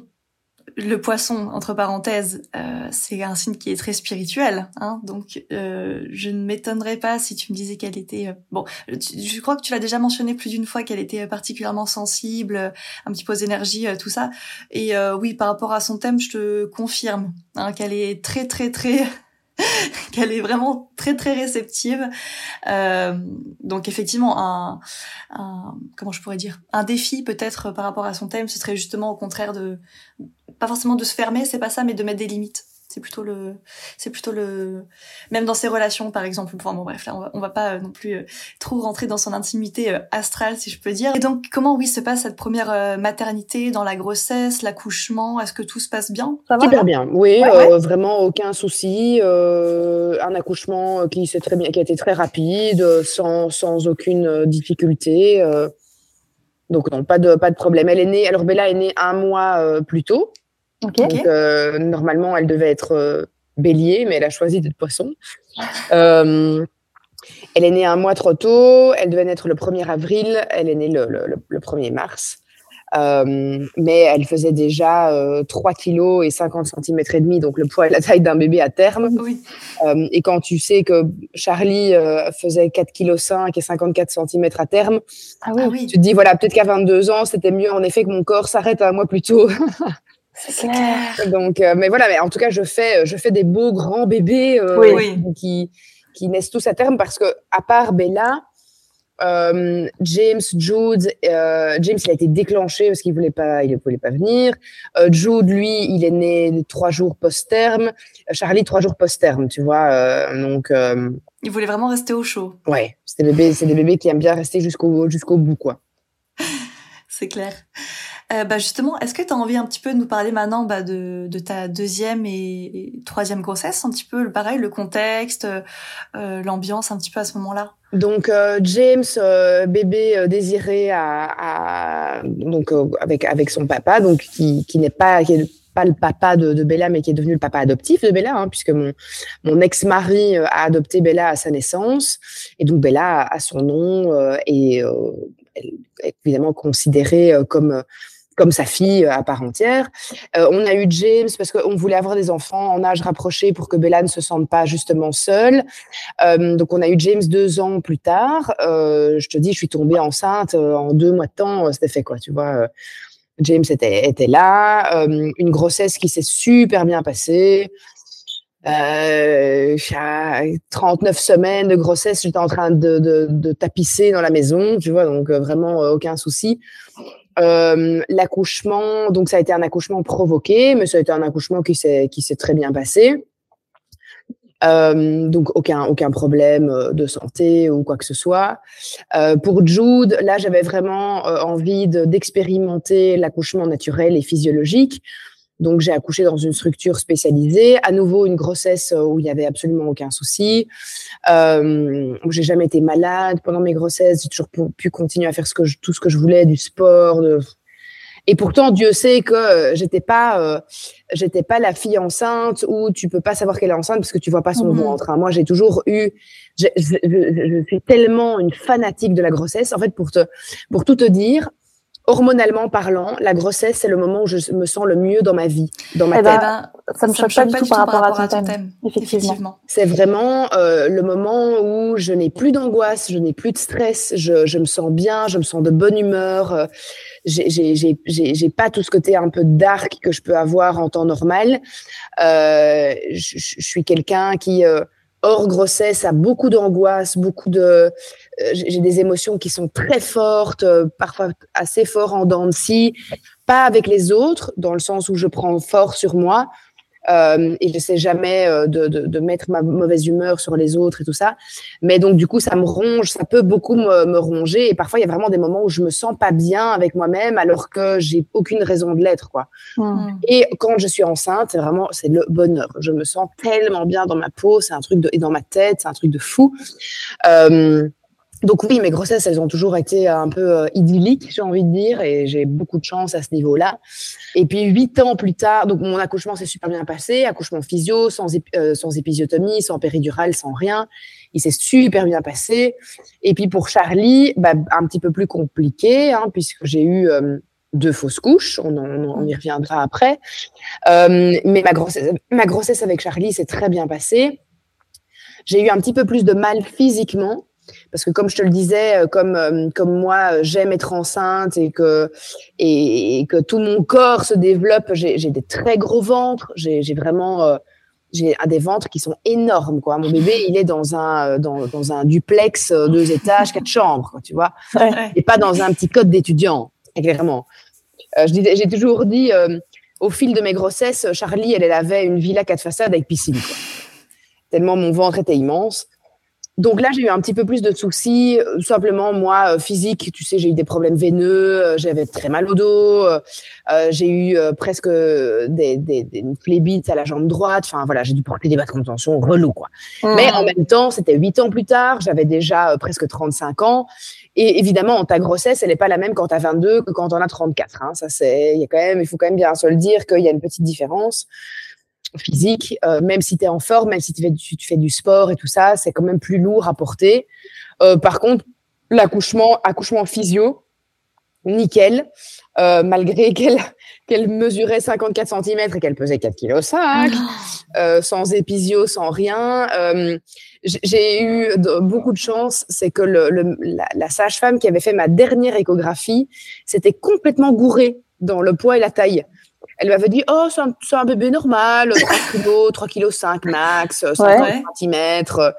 Le poisson, entre parenthèses, euh, c'est un signe qui est très spirituel, hein, donc euh, je ne m'étonnerais pas si tu me disais qu'elle était... Euh, bon, tu, je crois que tu l'as déjà mentionné plus d'une fois, qu'elle était particulièrement sensible, euh, un petit peu aux énergies, euh, tout ça. Et euh, oui, par rapport à son thème, je te confirme hein, qu'elle est très, très, très... qu'elle est vraiment très, très réceptive. Euh, donc, effectivement, un, un... Comment je pourrais dire ? Un défi, peut-être, par rapport à son thème, ce serait justement, au contraire, de... Pas forcément de se fermer, c'est pas ça, mais de mettre des limites. C'est plutôt le... C'est plutôt le... Même dans ses relations, par exemple. Enfin, bon, bref, là, on va, on va pas non plus trop rentrer dans son intimité astrale, si je peux dire. Et donc, comment, oui, se passe cette première maternité dans la grossesse, l'accouchement ? Est-ce que tout se passe bien ? Ça va, hyper bien, oui. Ouais, euh, ouais. Vraiment, aucun souci. Euh, un accouchement qui, s'est très bien, qui a été très rapide, sans, sans aucune difficulté. Euh, donc, non, pas de, pas de problème. Elle est née... Alors, Bella est née un mois euh, plus tôt. Okay. Donc, euh, normalement, elle devait être euh, bélier, mais elle a choisi d'être poisson. Euh, elle est née un mois trop tôt, elle devait naître le premier avril, elle est née le, le, le premier mars. Euh, mais elle faisait déjà euh, trois kilos et cinquante centimètres et demi, donc le poids et la taille d'un bébé à terme. Oui. Euh, et quand tu sais que Charlie euh, faisait quatre virgule cinq kilos et cinquante-quatre centimètres à terme, ah oui, oui. Tu te dis, voilà, peut-être qu'à vingt-deux ans, c'était mieux en effet que mon corps s'arrête un mois plus tôt. C'est clair. Donc, euh, mais voilà, mais en tout cas, je fais, je fais des beaux grands bébés euh, oui, oui. Qui, qui naissent tous à terme parce que, à part Bella, euh, James, Jude, euh, James, il a été déclenché parce qu'il voulait pas, il voulait pas venir. Euh, Jude, lui, il est né trois jours post-terme. Charlie, trois jours post-terme, tu vois. Euh, donc, euh, il voulait vraiment rester au chaud. Ouais, c'est des bébés, c'est des bébés qui aiment bien rester jusqu'au, jusqu'au bout, quoi. C'est clair. Euh, bah justement, est-ce que tu as envie un petit peu de nous parler maintenant bah, de, de ta deuxième et, et troisième grossesse, un petit peu le pareil, le contexte, euh, l'ambiance un petit peu à ce moment-là. Donc euh, James, euh, bébé euh, désiré à, à donc euh, avec avec son papa, donc qui qui n'est pas qui est pas le papa de, de Bella, mais qui est devenu le papa adoptif de Bella, hein, puisque mon, mon ex-mari a adopté Bella à sa naissance. Et donc, Bella a, a son nom euh, et euh, elle est évidemment considérée euh, comme, comme sa fille euh, à part entière. Euh, on a eu James parce qu'on voulait avoir des enfants en âge rapproché pour que Bella ne se sente pas justement seule. Euh, donc, on a eu James deux ans plus tard. Euh, je te dis, je suis tombée enceinte euh, en deux mois de temps. Euh, c'était fait quoi, tu vois euh, James était, était là, euh, une grossesse qui s'est super bien passée. Euh, à trente-neuf semaines de grossesse, j'étais en train de, de, de tapisser dans la maison, tu vois, donc euh, vraiment euh, aucun souci. Euh, l'accouchement, donc ça a été un accouchement provoqué, mais ça a été un accouchement qui s'est, qui s'est très bien passé. Euh, donc aucun aucun problème de santé ou quoi que ce soit. Euh, pour Jude, là j'avais vraiment euh, envie de, d'expérimenter l'accouchement naturel et physiologique. Donc j'ai accouché dans une structure spécialisée. À nouveau une grossesse où il n'y avait absolument aucun souci. Euh, j'ai jamais été malade pendant mes grossesses. J'ai toujours pu continuer à faire ce que je, tout ce que je voulais, du sport. De... Et pourtant, Dieu sait que j'étais pas, euh, j'étais pas la fille enceinte où tu peux pas savoir qu'elle est enceinte parce que tu vois pas son mmh. ventre. Hein. Moi, j'ai toujours eu, j'ai, je, je suis tellement une fanatique de la grossesse. En fait, pour te, pour tout te dire, hormonalement parlant, la grossesse c'est le moment où je me sens le mieux dans ma vie, dans ma eh tête. Ben, ça me ça choque, choque pas, pas du tout, tout par rapport à, à ton thème. thème. Effectivement. Effectivement, c'est vraiment euh, le moment où je n'ai plus d'angoisse, je n'ai plus de stress, je, je me sens bien, je me sens de bonne humeur. Euh, J'ai, j'ai, j'ai, j'ai, j'ai pas tout ce côté un peu dark que je peux avoir en temps normal. Euh, je, je suis quelqu'un qui, euh, hors grossesse, a beaucoup d'angoisse, beaucoup de, euh, j'ai des émotions qui sont très fortes, euh, parfois assez fortes en dents de scie, pas avec les autres, dans le sens où je prends fort sur moi. Euh, et je sais jamais euh, de, de, de mettre ma mauvaise humeur sur les autres et tout ça, mais donc du coup ça me ronge, ça peut beaucoup me, me ronger et parfois il y a vraiment des moments où je me sens pas bien avec moi-même alors que j'ai aucune raison de l'être quoi. Mmh. Et quand je suis enceinte c'est vraiment c'est le bonheur, je me sens tellement bien dans ma peau, c'est un truc de, et dans ma tête c'est un truc de fou. Euh, donc oui, mes grossesses elles ont toujours été un peu euh, idylliques, j'ai envie de dire, et j'ai beaucoup de chance à ce niveau-là. Et puis huit ans plus tard, donc mon accouchement s'est super bien passé, accouchement physio, sans ép- euh, sans épisiotomie, sans péridurale, sans rien, il s'est super bien passé. Et puis pour Charlie, bah un petit peu plus compliqué, hein, puisque j'ai eu euh, deux fausses couches, on, en, on y reviendra après. Euh, mais ma grossesse, ma grossesse avec Charlie s'est très bien passée. J'ai eu un petit peu plus de mal physiquement. Parce que comme je te le disais, comme comme moi j'aime être enceinte et que et, et que tout mon corps se développe, j'ai, j'ai des très gros ventres, j'ai, j'ai vraiment euh, j'ai des ventres qui sont énormes quoi. Mon bébé il est dans un dans dans un duplex deux étages quatre chambres quoi, tu vois, ouais. Et pas dans un petit code d'étudiant clairement. Euh, je dis, j'ai toujours dit euh, au fil de mes grossesses, Charlie elle, elle avait une villa quatre façades avec piscine quoi. Tellement mon ventre était immense. Donc là, j'ai eu un petit peu plus de soucis, tout simplement, moi, physique, tu sais, j'ai eu des problèmes veineux, j'avais très mal au dos, euh, j'ai eu euh, presque des, des, des plébites à la jambe droite, enfin voilà, j'ai dû porter des bâtons de tension relou, quoi. Mmh. Mais en même temps, c'était huit ans plus tard, j'avais déjà euh, presque trente-cinq ans, et évidemment, ta grossesse, elle n'est pas la même quand t'as vingt-deux que quand t'en as trente-quatre, hein, ça c'est, il y a quand même, il faut quand même bien se le dire qu'il y a une petite différence. Physique, euh, même si tu es en forme, même si tu fais, du, tu fais du sport et tout ça, c'est quand même plus lourd à porter. Euh, par contre, l'accouchement, accouchement physio, nickel, euh, malgré qu'elle, qu'elle mesurait cinquante-quatre centimètres et qu'elle pesait quatre virgule cinq kilos, euh, sans épisio, sans rien. Euh, j'ai eu de, beaucoup de chance, c'est que le, le, la, la sage-femme qui avait fait ma dernière échographie s'était complètement gourée dans le poids et la taille. Elle m'avait dit, oh, c'est un, c'est un bébé normal, trois kilos, trois virgule cinq kilos max, cinquante centimètres.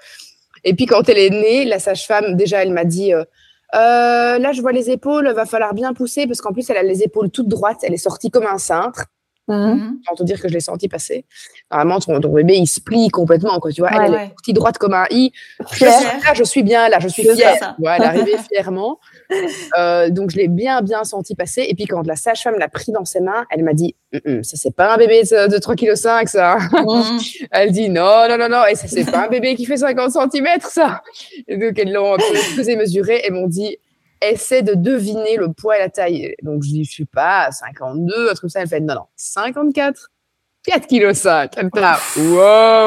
Et puis, quand elle est née, la sage-femme, déjà, elle m'a dit, euh, là, je vois les épaules, va falloir bien pousser, parce qu'en plus, elle a les épaules toutes droites, elle est sortie comme un cintre. Mm-hmm. Sans te dire que je l'ai senti passer. Normalement, ton, ton bébé, il se plie complètement, quoi, tu vois. Ouais, elle ouais. est partie droite comme un i. Fière. Là, je suis bien, là, je suis je fière. Ouais, elle est arrivée fièrement. Euh, donc, je l'ai bien, bien senti passer. Et puis, quand la sage-femme l'a pris dans ses mains, elle m'a dit, ça, c'est pas un bébé de trois virgule cinq kilos, ça. Mm-hmm. Elle dit, non, non, non, non. Et ça, c'est pas un bébé qui fait cinquante centimètres, ça. Et donc, elles l'ont pesé, mesuré. Elles m'ont dit, essaie de deviner le poids et la taille. Donc, je dis, je suis pas cinquante-deux, un truc comme ça. Elle fait, non, non, cinquante-quatre, quatre virgule cinq kilos. Elle fait là,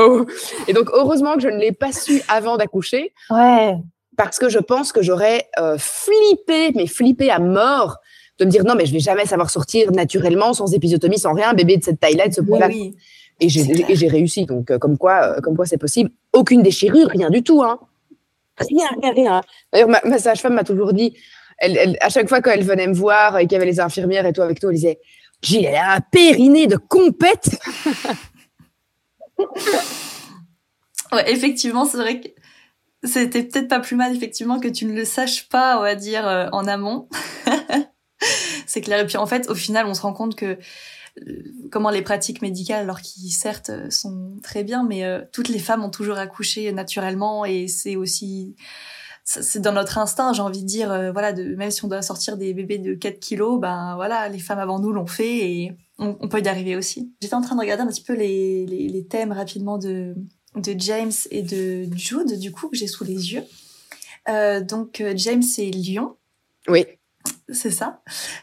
wow! Et donc, heureusement que je ne l'ai pas su avant d'accoucher. Ouais. Parce que je pense que j'aurais euh, flippé, mais flippé à mort, de me dire, non, mais je vais jamais savoir sortir naturellement, sans épisiotomie, sans rien, un bébé de cette taille-là, de ce poids-là. Oui, oui. Et, j'ai, et j'ai réussi. Donc, euh, comme quoi, euh, comme quoi c'est possible. Aucune déchirure, rien du tout, hein. Rien, rien, rien. D'ailleurs, ma, ma sage-femme m'a toujours dit, elle, elle, à chaque fois qu'elle venait me voir et qu'il y avait les infirmières et tout avec toi, elle disait « Gilles, elle a un périnée de compète !» Ouais, effectivement, c'est vrai que c'était peut-être pas plus mal, effectivement, que tu ne le saches pas, on va dire, euh, en amont. C'est clair. Et puis, en fait, au final, on se rend compte que comment les pratiques médicales, alors qui certes sont très bien, mais euh, toutes les femmes ont toujours accouché naturellement et c'est aussi, c'est dans notre instinct, j'ai envie de dire, euh, voilà, de, même si on doit sortir des bébés de quatre kilos, ben voilà, les femmes avant nous l'ont fait et on, on peut y arriver aussi. J'étais en train de regarder un petit peu les, les, les thèmes rapidement de, de James et de Jude, du coup, que j'ai sous les yeux. Euh, donc, James, c'est Lion. Oui. C'est ça.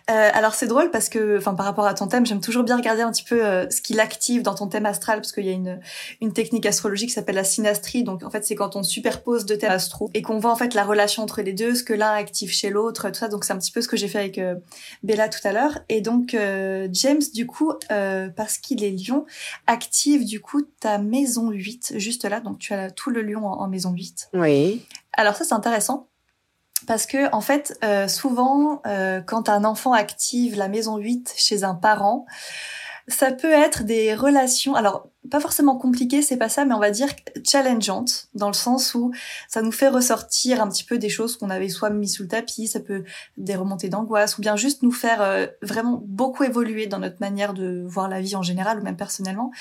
Euh, alors c'est drôle parce que, enfin par rapport à ton thème, j'aime toujours bien regarder un petit peu euh, ce qu'il active dans ton thème astral parce qu'il y a une une technique astrologique qui s'appelle la synastrie. Donc en fait c'est quand on superpose deux thèmes astro et qu'on voit en fait la relation entre les deux, ce que l'un active chez l'autre, tout ça. Donc c'est un petit peu ce que j'ai fait avec euh, Bella tout à l'heure. Et donc euh, James du coup euh, parce qu'il est Lion active du coup ta maison huit juste là. Donc tu as tout le Lion en, en maison huit. Oui. Alors ça c'est intéressant. Parce que, en fait, euh, souvent, euh, quand un enfant active la maison huit chez un parent, ça peut être des relations, alors pas forcément compliquées, c'est pas ça, mais on va dire challengeantes, dans le sens où ça nous fait ressortir un petit peu des choses qu'on avait soit mis sous le tapis, ça peut des remontées d'angoisse, ou bien juste nous faire euh, vraiment beaucoup évoluer dans notre manière de voir la vie en général, ou même personnellement.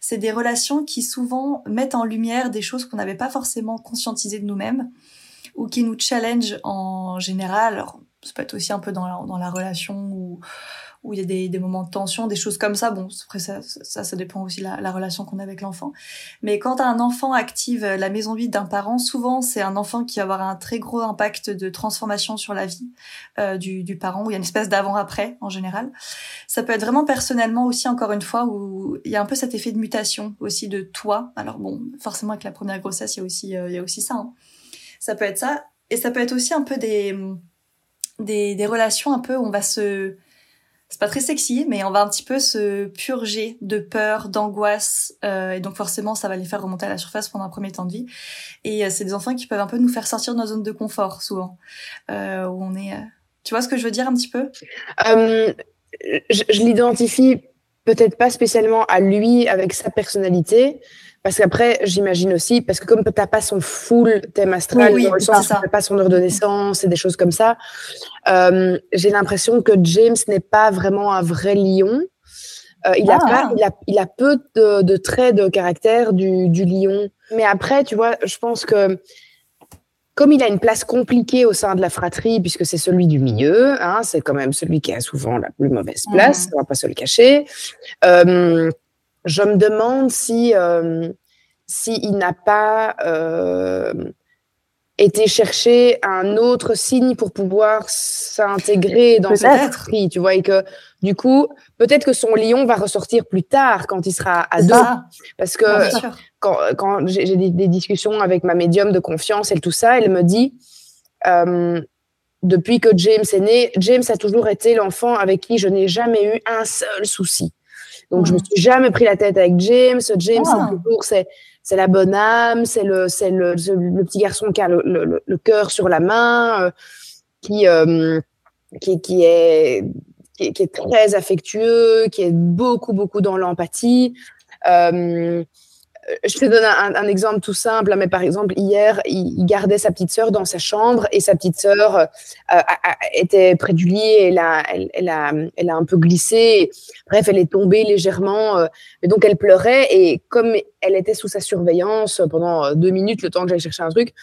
C'est des relations qui souvent mettent en lumière des choses qu'on n'avait pas forcément conscientisées de nous-mêmes, ou qui nous challenge en général. Alors, ça peut être aussi un peu dans la, dans la relation où, où il y a des, des moments de tension, des choses comme ça. Bon, après, ça, ça, ça dépend aussi de la, la relation qu'on a avec l'enfant. Mais quand un enfant active la maison huit d'un parent, souvent, c'est un enfant qui va avoir un très gros impact de transformation sur la vie euh, du, du parent, où il y a une espèce d'avant-après, en général. Ça peut être vraiment personnellement aussi, encore une fois, où il y a un peu cet effet de mutation aussi de toi. Alors bon, forcément, avec la première grossesse, il y a aussi, euh, il y a aussi ça, hein. Ça peut être ça, et ça peut être aussi un peu des, des, des relations un peu où on va se... C'est pas très sexy, mais on va un petit peu se purger de peur, d'angoisse, euh, et donc forcément, ça va les faire remonter à la surface pendant un premier temps de vie. Et euh, c'est des enfants qui peuvent un peu nous faire sortir de notre zone de confort, souvent, euh, où on est... Euh... Tu vois ce que je veux dire un petit peu ? euh, je, je l'identifie peut-être pas spécialement à lui, avec sa personnalité... Parce qu'après, j'imagine aussi, parce que comme tu n'as pas son full thème astral, oui, oui, dans le sens où tu n'as pas son heure de naissance et des choses comme ça, euh, j'ai l'impression que James n'est pas vraiment un vrai lion. Euh, il, ah. a pas, il, a, il a peu de, de traits de caractère du, du lion. Mais après, tu vois, je pense que comme il a une place compliquée au sein de la fratrie, puisque c'est celui du milieu, hein, c'est quand même celui qui a souvent la plus mauvaise place, mmh. on ne va pas se le cacher. Euh, Je me demande si, euh, si il n'a pas euh, été chercher un autre signe pour pouvoir s'intégrer dans cette fratrie, tu vois, et que du coup, peut-être que son lion va ressortir plus tard quand il sera ado, ah, parce que quand, quand j'ai, j'ai des, des discussions avec ma médium de confiance et tout ça, elle me dit euh, depuis que James est né, James a toujours été l'enfant avec qui je n'ai jamais eu un seul souci. Donc, je me suis jamais pris la tête avec James. James, oh. c'est toujours, c'est, c'est la bonne âme, c'est le, c'est le, c'est le petit garçon qui a le, le, le cœur sur la main, euh, qui, euh, qui, qui est, qui, qui est très affectueux, qui est beaucoup, beaucoup dans l'empathie. Euh, je te donne un, un exemple tout simple, mais par exemple, hier, il gardait sa petite sœur dans sa chambre et sa petite sœur euh, a, a, était près du lit et elle a, elle, elle a, elle a un peu glissé. Bref, elle est tombée légèrement. Euh, et donc, elle pleurait et comme elle était sous sa surveillance pendant deux minutes, le temps que j'aille chercher un truc,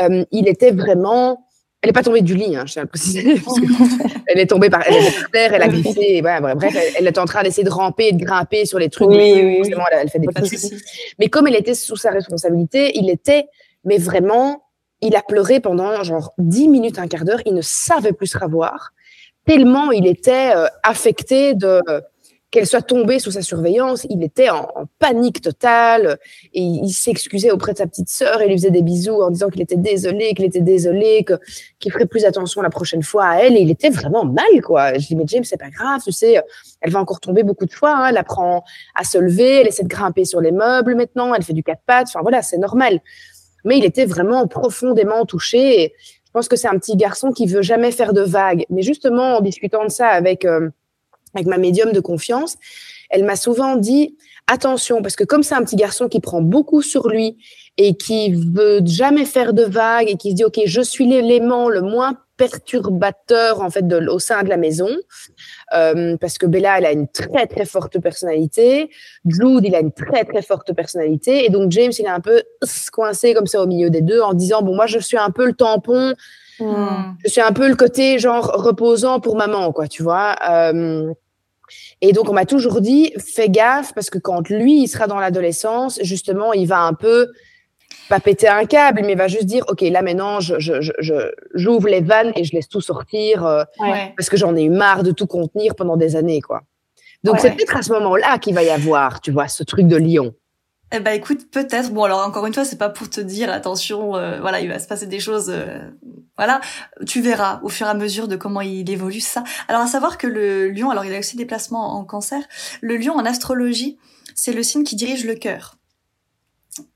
euh, il était vraiment... Elle n'est pas tombée du lit, hein, je tiens à le préciser, parce que elle est tombée par, elle est par terre, elle a glissé. Ouais, bref, elle, elle est en train d'essayer de ramper et de grimper sur les trucs. Oui, oui, oui. Elle, elle fait des trucs. Mais comme elle était sous sa responsabilité, il était, mais vraiment, il a pleuré pendant genre dix minutes, un quart d'heure. Il ne savait plus se ravoir, tellement il était euh, affecté de euh, qu'elle soit tombée sous sa surveillance. Il était en, en panique totale et il, il s'excusait auprès de sa petite sœur et lui faisait des bisous en disant qu'il était désolé, qu'il était désolé, que, qu'il ferait plus attention la prochaine fois à elle. Et il était vraiment mal, quoi. Je dis, mais James, c'est pas grave, tu sais, elle va encore tomber beaucoup de fois, hein. Elle apprend à se lever, elle essaie de grimper sur les meubles maintenant, elle fait du quatre pattes. Enfin, voilà, c'est normal. Mais il était vraiment profondément touché. Et je pense que c'est un petit garçon qui veut jamais faire de vagues. Mais justement, en discutant de ça avec... Euh, avec ma médium de confiance, elle m'a souvent dit attention, parce que comme c'est un petit garçon qui prend beaucoup sur lui et qui veut jamais faire de vagues et qui se dit ok, je suis l'élément le moins perturbateur en fait de, au sein de la maison, euh, parce que Bella elle a une très très forte personnalité, Jude il a une très très forte personnalité et donc James il est un peu coincé comme ça au milieu des deux en disant bon moi je suis un peu le tampon, mmh. je suis un peu le côté genre reposant pour maman quoi tu vois. Euh, Et donc, on m'a toujours dit, fais gaffe, parce que quand lui, il sera dans l'adolescence, justement, il va un peu, pas péter un câble, mais il va juste dire, OK, là, maintenant, je, je, je, j'ouvre les vannes et je laisse tout sortir, euh, ouais. parce que j'en ai eu marre de tout contenir pendant des années, quoi. Donc, ouais. c'est peut-être à ce moment-là qu'il va y avoir, tu vois, ce truc de lion. Eh ben, écoute, peut-être. Bon, alors, encore une fois, c'est pas pour te dire, attention, euh, voilà, il va se passer des choses... Euh... Voilà, tu verras au fur et à mesure de comment il évolue ça. Alors à savoir que le lion, alors il a aussi des placements en cancer, le lion en astrologie, c'est le signe qui dirige le cœur.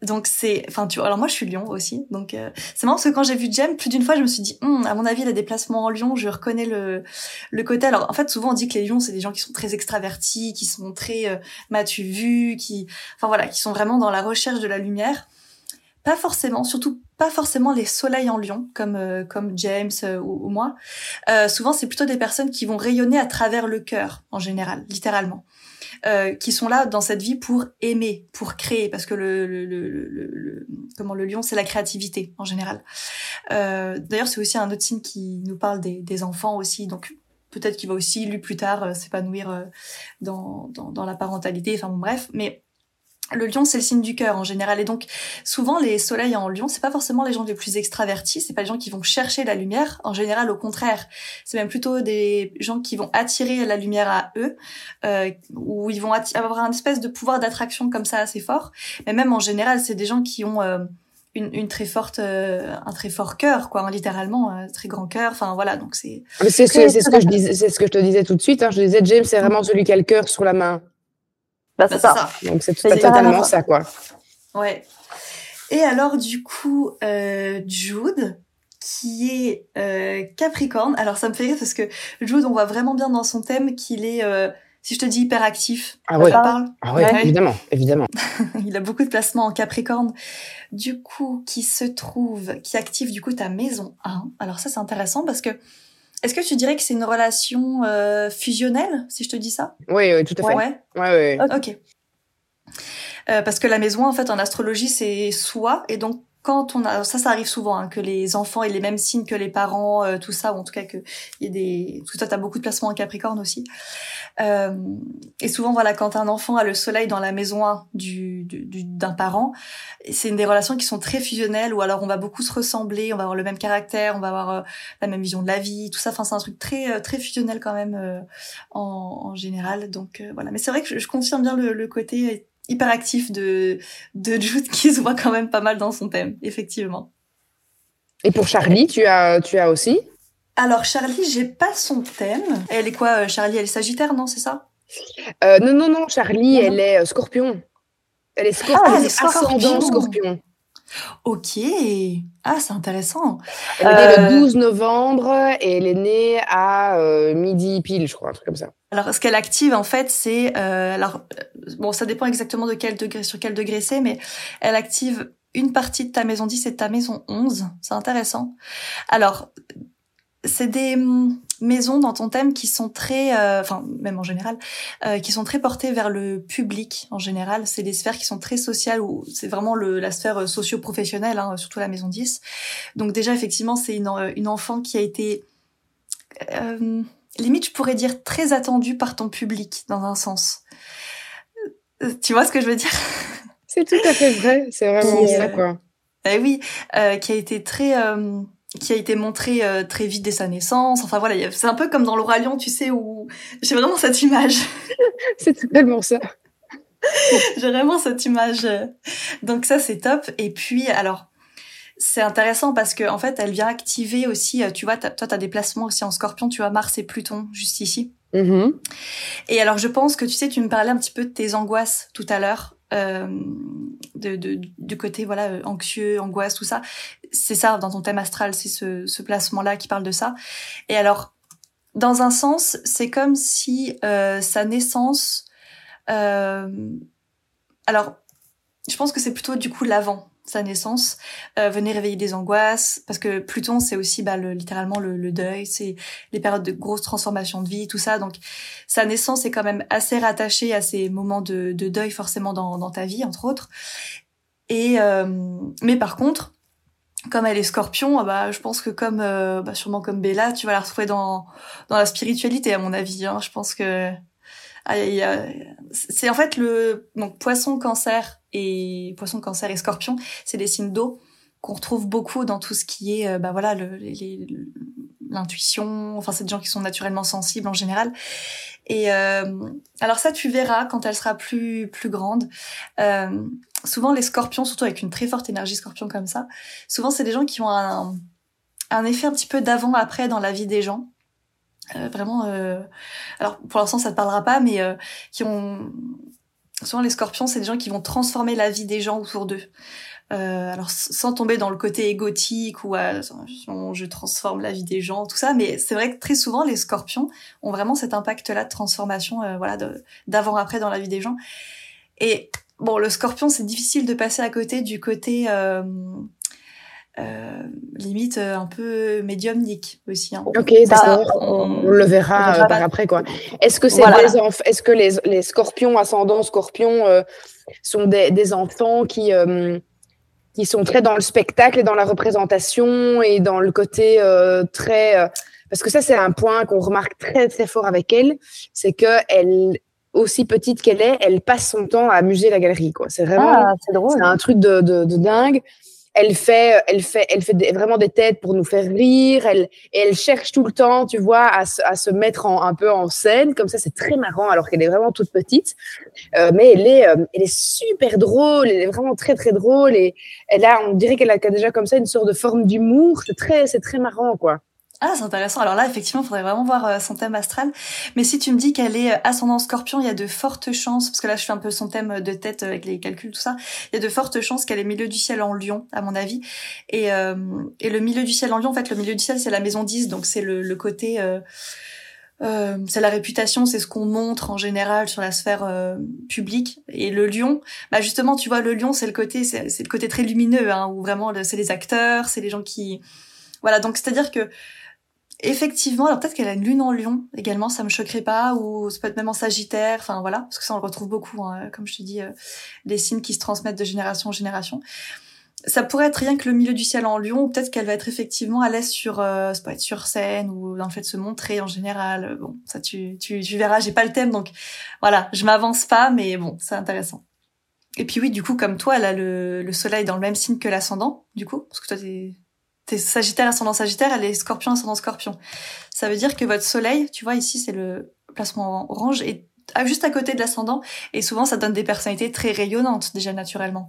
Donc c'est, enfin tu vois, alors moi je suis lion aussi, donc euh, c'est marrant parce que quand j'ai vu James, plus d'une fois je me suis dit, hm, à mon avis il a des placements en lion, je reconnais le le côté. Alors en fait souvent on dit que les lions c'est des gens qui sont très extravertis, qui sont très euh, m'as-tu vu, qui, enfin voilà, qui sont vraiment dans la recherche de la lumière. Pas forcément, surtout pas forcément les soleils en lion, comme euh, comme James euh, ou, ou moi. Euh, souvent, c'est plutôt des personnes qui vont rayonner à travers le cœur, en général, littéralement. Euh, qui sont là dans cette vie pour aimer, pour créer, parce que le, le, le, le, le comment le lion, c'est la créativité, en général. Euh, d'ailleurs, c'est aussi un autre signe qui nous parle des, des enfants aussi, donc... Peut-être qu'il va aussi, lui, plus tard, euh, s'épanouir euh, dans, dans, dans la parentalité, enfin bon, bref, mais... Le lion, c'est le signe du cœur en général. Et donc, souvent, les soleils en lion, c'est pas forcément les gens les plus extravertis, c'est pas les gens qui vont chercher la lumière. En général, au contraire, c'est même plutôt des gens qui vont attirer la lumière à eux, euh, où ils vont atti- avoir un espèce de pouvoir d'attraction comme ça assez fort. Mais même en général, c'est des gens qui ont euh, une, une très forte, euh, un très fort cœur, quoi, hein, littéralement, un très grand cœur. Enfin, voilà, donc c'est... Mais c'est, c'est, c'est, ce que je dis, c'est ce que je te disais tout de suite. Hein. Je disais, James, c'est vraiment celui qui a le cœur sur la main. Bah, c'est, bah, ça. c'est ça. Donc, c'est, tout c'est totalement ça, quoi. Ouais. Et alors, du coup, euh, Jude, qui est euh, Capricorne. Alors, ça me fait rire parce que Jude, on voit vraiment bien dans son thème qu'il est, euh, si je te dis, hyperactif. Ah ouais. Ça parle ? Ah ouais, ouais. évidemment, évidemment. Il a beaucoup de placements en Capricorne. Du coup, qui se trouve, qui active, du coup, ta maison un. Alors, ça, c'est intéressant parce que, est-ce que tu dirais que c'est une relation euh, fusionnelle, si je te dis ça ? Oui, oui, tout à fait. Ouais, ouais, ouais. ouais. Ok. Euh, parce que la maison, en fait, en astrologie, c'est soi. Et donc, quand on a... Ça, ça arrive souvent, hein, que les enfants aient les mêmes signes que les parents, euh, tout ça, ou en tout cas qu'il y ait des... Tout ça, t'as beaucoup de placements en Capricorne aussi. Euh, et souvent, voilà, quand un enfant a le soleil dans la maison un du, du, du, d'un parent, c'est une des relations qui sont très fusionnelles, où alors on va beaucoup se ressembler, on va avoir le même caractère, on va avoir euh, la même vision de la vie, tout ça. Enfin, c'est un truc très, très fusionnel quand même euh, en, en général. Donc euh, voilà. Mais c'est vrai que je, je confirme bien le, le côté hyperactif de, de Jude qui se voit quand même pas mal dans son thème, effectivement. Et pour Charlie, tu as, tu as aussi ? Alors, Charlie, j'ai pas son thème. Elle est quoi, Charlie ? Elle est Sagittaire, non ? C'est ça ? euh, Non, non, non. Charlie, non, non. elle est euh, Scorpion. Elle est Scorpion. Ah, elle est Ascendant Scorpion. scorpion. Ok, ah c'est intéressant. Elle est née euh... le douze novembre et elle est née à euh, midi pile, je crois, un truc comme ça. Alors ce qu'elle active en fait, c'est euh, alors bon, ça dépend exactement de quel degré, sur quel degré c'est, mais elle active une partie de ta maison dix et de ta maison onze. C'est intéressant. Alors c'est des maisons dans ton thème qui sont très, euh, enfin même en général, euh, qui sont très portées vers le public en général. C'est des sphères qui sont très sociales, ou c'est vraiment le, la sphère socio-professionnelle, hein, surtout la maison dix. Donc déjà effectivement c'est une, une enfant qui a été, euh, limite je pourrais dire très attendue par ton public dans un sens. Tu vois ce que je veux dire ? C'est tout à fait vrai, c'est vraiment ça euh, quoi. Eh oui, euh, qui a été très... Euh, qui a été montré euh, très vite dès sa naissance. Enfin voilà, c'est un peu comme dans l'Oralion, tu sais, où j'ai vraiment cette image. C'est totalement ça. J'ai vraiment cette image. Donc ça, c'est top. Et puis, alors, c'est intéressant parce que en fait, elle vient activer aussi, tu vois, t'as, toi, t'as des placements aussi en Scorpion, tu vois, Mars et Pluton, juste ici. Mm-hmm. Et alors, je pense que, tu sais, tu me parlais un petit peu de tes angoisses tout à l'heure. Euh, de, de, du côté voilà anxieux, angoisse, tout ça, c'est ça dans ton thème astral, c'est ce, ce placement-là qui parle de ça. Et alors, dans un sens, c'est comme si euh, sa naissance, euh, alors je pense que c'est plutôt du coup l'avant, sa naissance, euh, venait réveiller des angoisses, parce que Pluton c'est aussi bah, le, littéralement le, le deuil, c'est les périodes de grosses transformations de vie, tout ça, donc sa naissance est quand même assez rattachée à ces moments de, de deuil forcément dans, dans ta vie, entre autres. Et euh, mais par contre, comme elle est Scorpion, bah je pense que comme euh, bah, sûrement comme Bella, tu vas la retrouver dans dans la spiritualité à mon avis, hein. Je pense que ah, y a... c'est en fait le donc Poisson, Cancer et Poisson, Cancer et Scorpion, c'est des signes d'eau qu'on retrouve beaucoup dans tout ce qui est euh, bah voilà le, les, l'intuition, enfin c'est des gens qui sont naturellement sensibles en général. Et euh, alors ça tu verras quand elle sera plus plus grande. Euh, souvent les Scorpions, surtout avec une très forte énergie Scorpion comme ça, souvent c'est des gens qui ont un un effet un petit peu d'avant après dans la vie des gens. Euh, vraiment euh, alors pour l'instant ça te parlera pas, mais euh, qui ont souvent les Scorpions, c'est des gens qui vont transformer la vie des gens autour d'eux. Euh, alors sans tomber dans le côté égotique ou euh, je transforme la vie des gens, tout ça, mais c'est vrai que très souvent les Scorpions ont vraiment cet impact-là de transformation, euh, voilà, de, d'avant-après dans la vie des gens. Et bon, le Scorpion, c'est difficile de passer à côté du côté euh, euh, limite un peu médiumnique aussi. Hein. Ok, d'accord. Ça, on, on le verra, on verra euh, par après quoi. Est-ce que c'est voilà. des enf- Est-ce que les les Scorpions ascendants, Scorpions euh, sont des des enfants qui euh, qui sont très dans le spectacle et dans la représentation et dans le côté euh, très... Euh, parce que ça, c'est un point qu'on remarque très, très fort avec elle. C'est qu'elle, aussi petite qu'elle est, elle passe son temps à amuser la galerie, quoi. C'est vraiment... Ah, c'est drôle. C'est un truc de, de, de dingue. Elle fait, elle fait, elle fait des, vraiment des têtes pour nous faire rire. Elle, et elle cherche tout le temps, tu vois, à se, à se mettre en, un peu en scène. Comme ça, c'est très marrant, alors qu'elle est vraiment toute petite. Euh, mais elle est, euh, elle est super drôle. Elle est vraiment très, très drôle. Et elle a, on dirait qu'elle a déjà comme ça une sorte de forme d'humour. C'est très, c'est très marrant, quoi. Ah, c'est intéressant. Alors là, effectivement, il faudrait vraiment voir euh, son thème astral. Mais si tu me dis qu'elle est ascendant Scorpion, il y a de fortes chances, parce que là, je fais un peu son thème de tête avec les calculs, tout ça, il y a de fortes chances qu'elle est milieu du ciel en Lion, à mon avis. Et, euh, et le milieu du ciel en Lion, en fait, le milieu du ciel, c'est la maison dix, donc c'est le, le côté... Euh, euh, c'est la réputation, c'est ce qu'on montre en général sur la sphère euh, publique. Et le Lion, bah justement, tu vois, le Lion, c'est le côté, c'est, c'est le côté très lumineux, hein, où vraiment, le, c'est les acteurs, c'est les gens qui... Voilà, donc c'est-à-dire que effectivement, alors peut-être qu'elle a une lune en Lion également, ça me choquerait pas, ou ça peut être même en Sagittaire, enfin voilà, parce que ça on le retrouve beaucoup, hein, comme je te dis, euh, les signes qui se transmettent de génération en génération. Ça pourrait être rien que le milieu du ciel en Lion, ou peut-être qu'elle va être effectivement à l'aise sur, euh, ça peut être sur scène, ou dans le fait de se montrer en général, bon, ça tu, tu, tu verras, j'ai pas le thème, donc voilà, je m'avance pas, mais bon, c'est intéressant. Et puis oui, du coup, comme toi, elle a le, le soleil dans le même signe que l'ascendant, du coup, parce que toi t'es... C'est Sagittaire, ascendant Sagittaire, elle est Scorpion, ascendant Scorpion. Ça veut dire que votre soleil, tu vois, ici, c'est le placement orange, est juste à côté de l'ascendant, et souvent, ça donne des personnalités très rayonnantes, déjà, naturellement.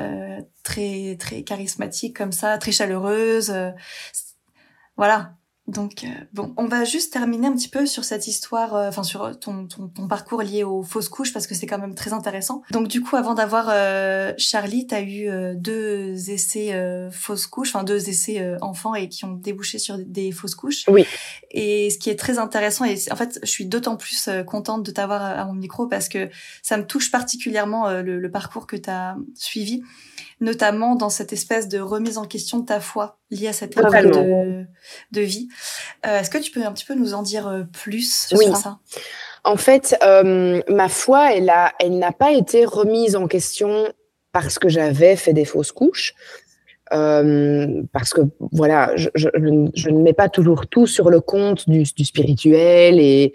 Euh, très, très charismatiques, comme ça, très chaleureuses. Euh, voilà. Donc, euh, bon, on va juste terminer un petit peu sur cette histoire, enfin euh, sur ton, ton, ton parcours lié aux fausses couches, parce que c'est quand même très intéressant. Donc du coup, avant d'avoir euh, Charlie, t'as eu euh, deux essais euh, fausses couches, enfin deux essais euh, enfants et qui ont débouché sur des fausses couches. Oui. Et ce qui est très intéressant, et en fait, je suis d'autant plus contente de t'avoir à mon micro, parce que ça me touche particulièrement euh, le, le parcours que t'as suivi, notamment dans cette espèce de remise en question de ta foi liée à cette épreuve de, de vie. Euh, est-ce que tu peux un petit peu nous en dire euh, plus sur oui. ça ? En fait, euh, ma foi, elle, a, elle n'a pas été remise en question parce que j'avais fait des fausses couches, euh, parce que voilà, je, je, je ne mets pas toujours tout sur le compte du, du spirituel et...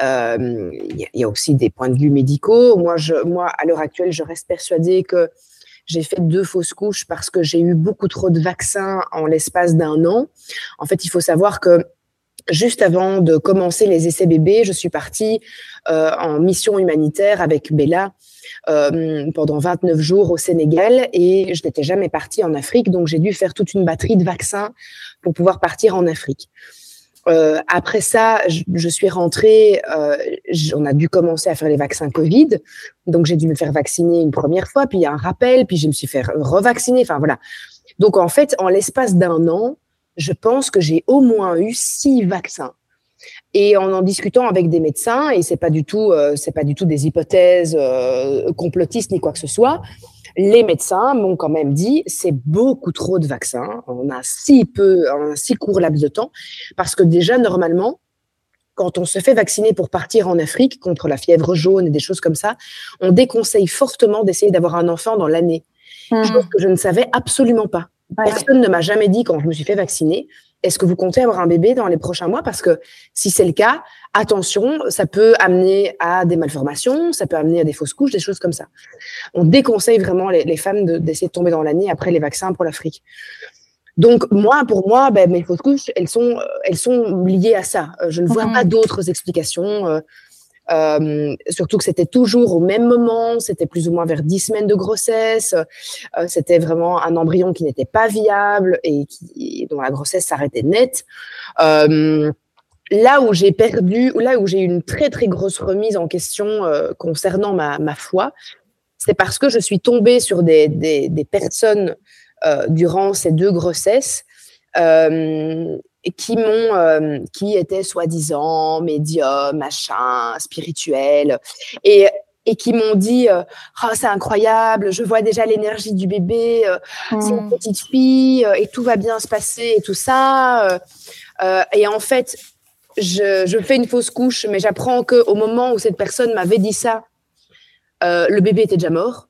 Il euh, y, y a aussi des points de vue médicaux. Moi, je, moi, à l'heure actuelle, je reste persuadée que j'ai fait deux fausses couches parce que j'ai eu beaucoup trop de vaccins en l'espace d'un an. En fait, il faut savoir que juste avant de commencer les essais bébés, je suis partie euh, en mission humanitaire avec Bella euh, pendant vingt-neuf jours au Sénégal, et je n'étais jamais partie en Afrique, donc j'ai dû faire toute une batterie de vaccins pour pouvoir partir en Afrique. Euh, après ça, je, je suis rentrée, euh, on a dû commencer à faire les vaccins Covid, donc j'ai dû me faire vacciner une première fois, puis il y a un rappel, puis je me suis fait revacciner, enfin voilà. Donc en fait, en l'espace d'un an, je pense que j'ai au moins eu six vaccins. Et en en discutant avec des médecins, et c'est pas du tout, euh, c'est pas du tout des hypothèses euh, complotistes ni quoi que ce soit, les médecins m'ont quand même dit c'est beaucoup trop de vaccins, on a si peu, un si court laps de temps, parce que déjà normalement, quand on se fait vacciner pour partir en Afrique contre la fièvre jaune et des choses comme ça, on déconseille fortement d'essayer d'avoir un enfant dans l'année. Mmh. Chose que je ne savais absolument pas. Voilà. Personne ne m'a jamais dit quand je me suis fait vacciner, est-ce que vous comptez avoir un bébé dans les prochains mois ? Parce que si c'est le cas, attention, ça peut amener à des malformations, ça peut amener à des fausses couches, des choses comme ça. On déconseille vraiment les, les femmes de, d'essayer de tomber dans l'année après les vaccins pour l'Afrique. Donc, moi, pour moi, ben, mes fausses couches, elles sont, elles sont liées à ça. Je ne vois mmh. pas d'autres explications, euh, euh, surtout que c'était toujours au même moment, c'était plus ou moins vers dix semaines de grossesse, euh, c'était vraiment un embryon qui n'était pas viable et qui, dont la grossesse s'arrêtait net. Euh, Là où j'ai perdu, là où j'ai eu une très, très grosse remise en question euh, concernant ma, ma foi, c'est parce que je suis tombée sur des, des, des personnes euh, durant ces deux grossesses euh, qui, m'ont, euh, qui étaient soi-disant médiums, machins, spirituels, et, et qui m'ont dit euh, « Oh, c'est incroyable, je vois déjà l'énergie du bébé, euh, mmh. c'est une petite fille, euh, et tout va bien se passer, et tout ça. Euh, » euh, Et en fait... Je, je fais une fausse couche, mais j'apprends qu'au moment où cette personne m'avait dit ça, euh, le bébé était déjà mort.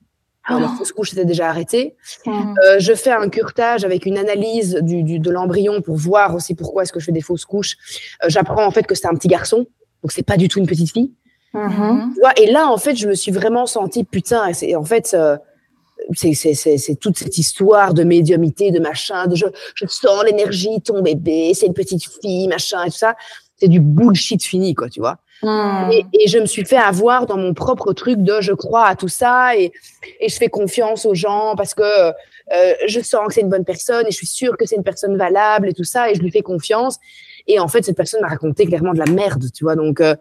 Oh. La fausse couche était déjà arrêtée. Mmh. Euh, je fais un curtage avec une analyse du, du, de l'embryon pour voir aussi pourquoi est-ce que je fais des fausses couches. Euh, j'apprends en fait que c'était un petit garçon, donc c'est pas du tout une petite fille. Mmh. Tu vois, et là, en fait, je me suis vraiment sentie putain. Et en fait... Euh, C'est, c'est, c'est, c'est toute cette histoire de médiumnité, de machin, de je, je sens l'énergie, ton bébé, c'est une petite fille, machin, et tout ça. C'est du bullshit fini, quoi, tu vois. Mmh. Et, et je me suis fait avoir dans mon propre truc de je crois à tout ça et, et je fais confiance aux gens parce que euh, je sens que c'est une bonne personne et je suis sûre que c'est une personne valable et tout ça et je lui fais confiance. Et en fait, cette personne m'a raconté clairement de la merde, tu vois, donc... Euh,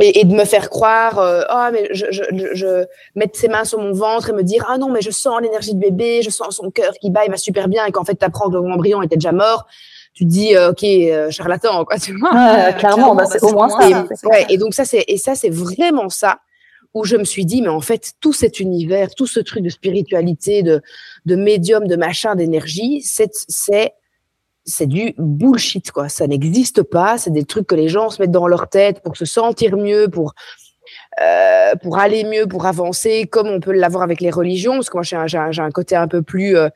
Et, et de me faire croire, euh, oh, mais je, je, je, je mettre ses mains sur mon ventre et me dire, ah non, mais je sens l'énergie du bébé, je sens son cœur qui bat, il va super bien, et qu'en fait, t'apprends que l'embryon était déjà mort, tu te dis, euh, ok, euh, charlatan, quoi, tu vois. Ah, euh, clairement, clairement bah, c'est, bah, c'est au moins ça. Et, ça, c'est ouais, ça. Et donc, ça, c'est, et ça, c'est vraiment ça où je me suis dit, mais en fait, tout cet univers, tout ce truc de spiritualité, de, de médium, de machin, d'énergie, c'est, c'est, c'est du bullshit, quoi. Ça n'existe pas. C'est des trucs que les gens se mettent dans leur tête pour se sentir mieux, pour, euh, pour aller mieux, pour avancer, comme on peut l'avoir avec les religions. Parce que moi, j'ai un, j'ai un, j'ai un côté un peu plus, euh,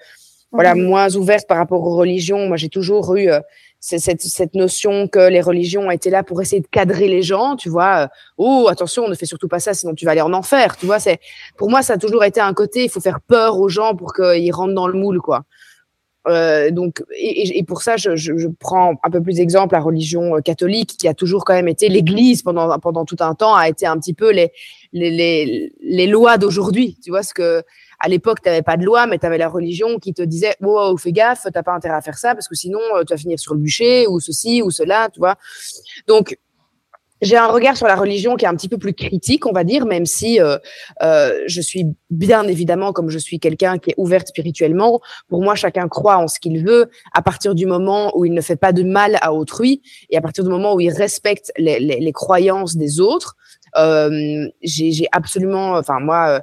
voilà, mmh. moins ouverte par rapport aux religions. Moi, j'ai toujours eu euh, cette, cette notion que les religions étaient là pour essayer de cadrer les gens, tu vois. Oh, attention, ne fais surtout pas ça, sinon tu vas aller en enfer, tu vois. C'est, pour moi, ça a toujours été un côté, il faut faire peur aux gens pour qu'ils rentrent dans le moule, quoi. Euh, donc, et, et pour ça, je, je, je prends un peu plus exemple la religion catholique, qui a toujours quand même été l'Église pendant pendant tout un temps, a été un petit peu les les les, les lois d'aujourd'hui. Tu vois, ce que à l'époque t'avais pas de loi, mais t'avais la religion qui te disait wow, fais gaffe, t'as pas intérêt à faire ça parce que sinon tu vas finir sur le bûcher ou ceci ou cela, tu vois. Donc j'ai un regard sur la religion qui est un petit peu plus critique, on va dire, même si euh, euh, je suis bien évidemment, comme je suis quelqu'un qui est ouverte spirituellement, pour moi, chacun croit en ce qu'il veut à partir du moment où il ne fait pas de mal à autrui et à partir du moment où il respecte les, les, les croyances des autres. Euh, j'ai, j'ai absolument, enfin moi, euh,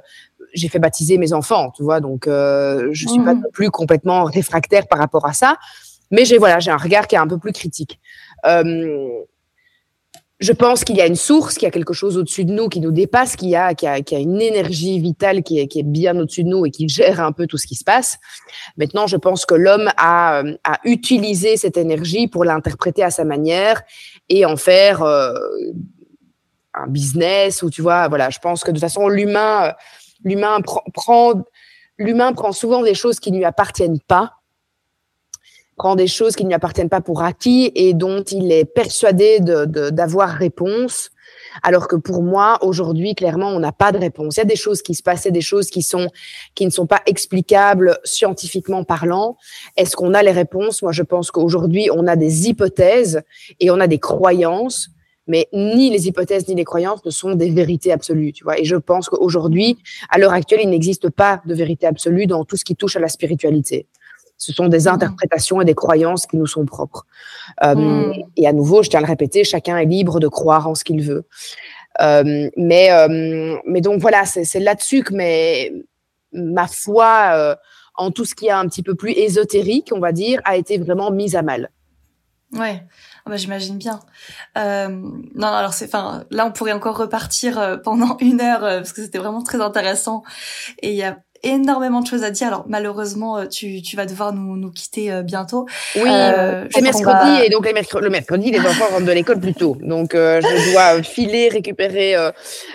j'ai fait baptiser mes enfants, tu vois, donc euh, je suis mmh. pas non plus complètement réfractaire par rapport à ça, mais j'ai voilà, j'ai un regard qui est un peu plus critique. Euh, Je pense qu'il y a une source, qu'il y a quelque chose au-dessus de nous qui nous dépasse, qu'il y a, qu'il y a, qu'il y a une énergie vitale qui est, qui est bien au-dessus de nous et qui gère un peu tout ce qui se passe. Maintenant, je pense que l'homme a, a utilisé cette énergie pour l'interpréter à sa manière et en faire euh, un business ou tu vois, voilà, je pense que de toute façon, l'humain, l'humain pr- prend, l'humain prend souvent des choses qui ne lui appartiennent pas. Prend des choses qui ne lui appartiennent pas pour acquis et dont il est persuadé de, de, d'avoir réponse, alors que pour moi, aujourd'hui, clairement, on n'a pas de réponse. Il y a des choses qui se passent, des choses qui, sont, qui ne sont pas explicables scientifiquement parlant. Est-ce qu'on a les réponses? Moi, je pense qu'aujourd'hui, on a des hypothèses et on a des croyances, mais ni les hypothèses ni les croyances ne sont des vérités absolues, tu vois. Et je pense qu'aujourd'hui, à l'heure actuelle, il n'existe pas de vérité absolue dans tout ce qui touche à la spiritualité. Ce sont des interprétations et des croyances qui nous sont propres. Euh, mm. Et à nouveau, je tiens à le répéter, chacun est libre de croire en ce qu'il veut. Euh, mais, euh, mais donc voilà, c'est, c'est là-dessus que mes, ma foi euh, en tout ce qui est un petit peu plus ésotérique, on va dire, a été vraiment mise à mal. Ouais, bah, j'imagine bien. Euh, non, alors c'est, enfin, là on pourrait encore repartir euh, pendant une heure euh, parce que c'était vraiment très intéressant et il y a énormément de choses à dire. Alors malheureusement, tu tu vas devoir nous nous quitter bientôt. Oui, euh, c'est mercredi va... et donc les mercredi, le mercredi, les enfants rentrent de l'école plus tôt. Donc euh, je dois filer, récupérer euh,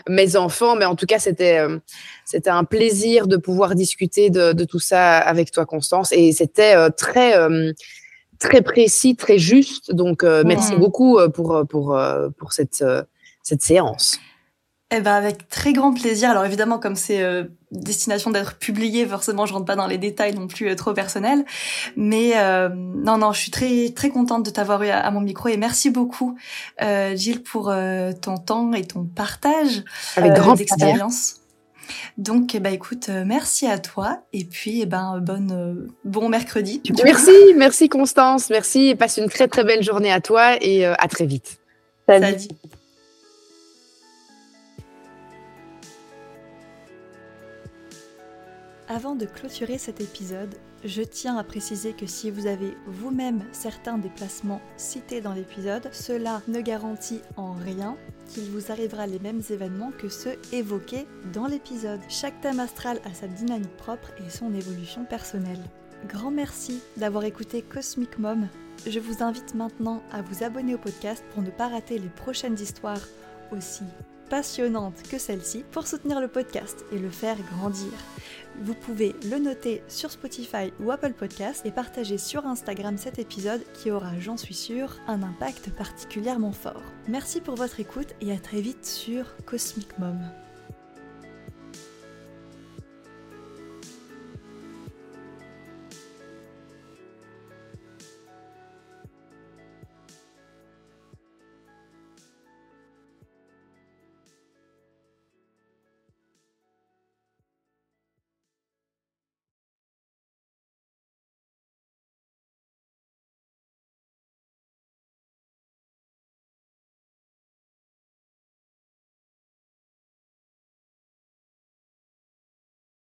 mes enfants. Mais en tout cas, c'était euh, c'était un plaisir de pouvoir discuter de de tout ça avec toi, Constance. Et c'était euh, très euh, très précis, très juste. Donc euh, mmh. merci beaucoup pour pour pour cette cette séance. Eh ben avec très grand plaisir. Alors évidemment, comme c'est euh, destination d'être publié, forcément je rentre pas dans les détails non plus euh, trop personnels. Mais euh, non non, je suis très très contente de t'avoir eu à, à mon micro et merci beaucoup euh, Gilles pour euh, ton temps et ton partage avec euh, grande expérience. Donc eh ben écoute, euh, merci à toi et puis eh ben bonne euh, bon mercredi. Merci merci Constance, merci et passe une très très belle journée à toi et euh, à très vite. Salut. Salut. Avant de clôturer cet épisode, je tiens à préciser que si vous avez vous-même certains des placements cités dans l'épisode, cela ne garantit en rien qu'il vous arrivera les mêmes événements que ceux évoqués dans l'épisode. Chaque thème astral a sa dynamique propre et son évolution personnelle. Grand merci d'avoir écouté Cosmic Mom. Je vous invite maintenant à vous abonner au podcast pour ne pas rater les prochaines histoires aussi passionnantes que celle-ci pour soutenir le podcast et le faire grandir. Vous pouvez le noter sur Spotify ou Apple Podcast et partager sur Instagram cet épisode qui aura, j'en suis sûre, un impact particulièrement fort. Merci pour votre écoute et à très vite sur Cosmic Mom.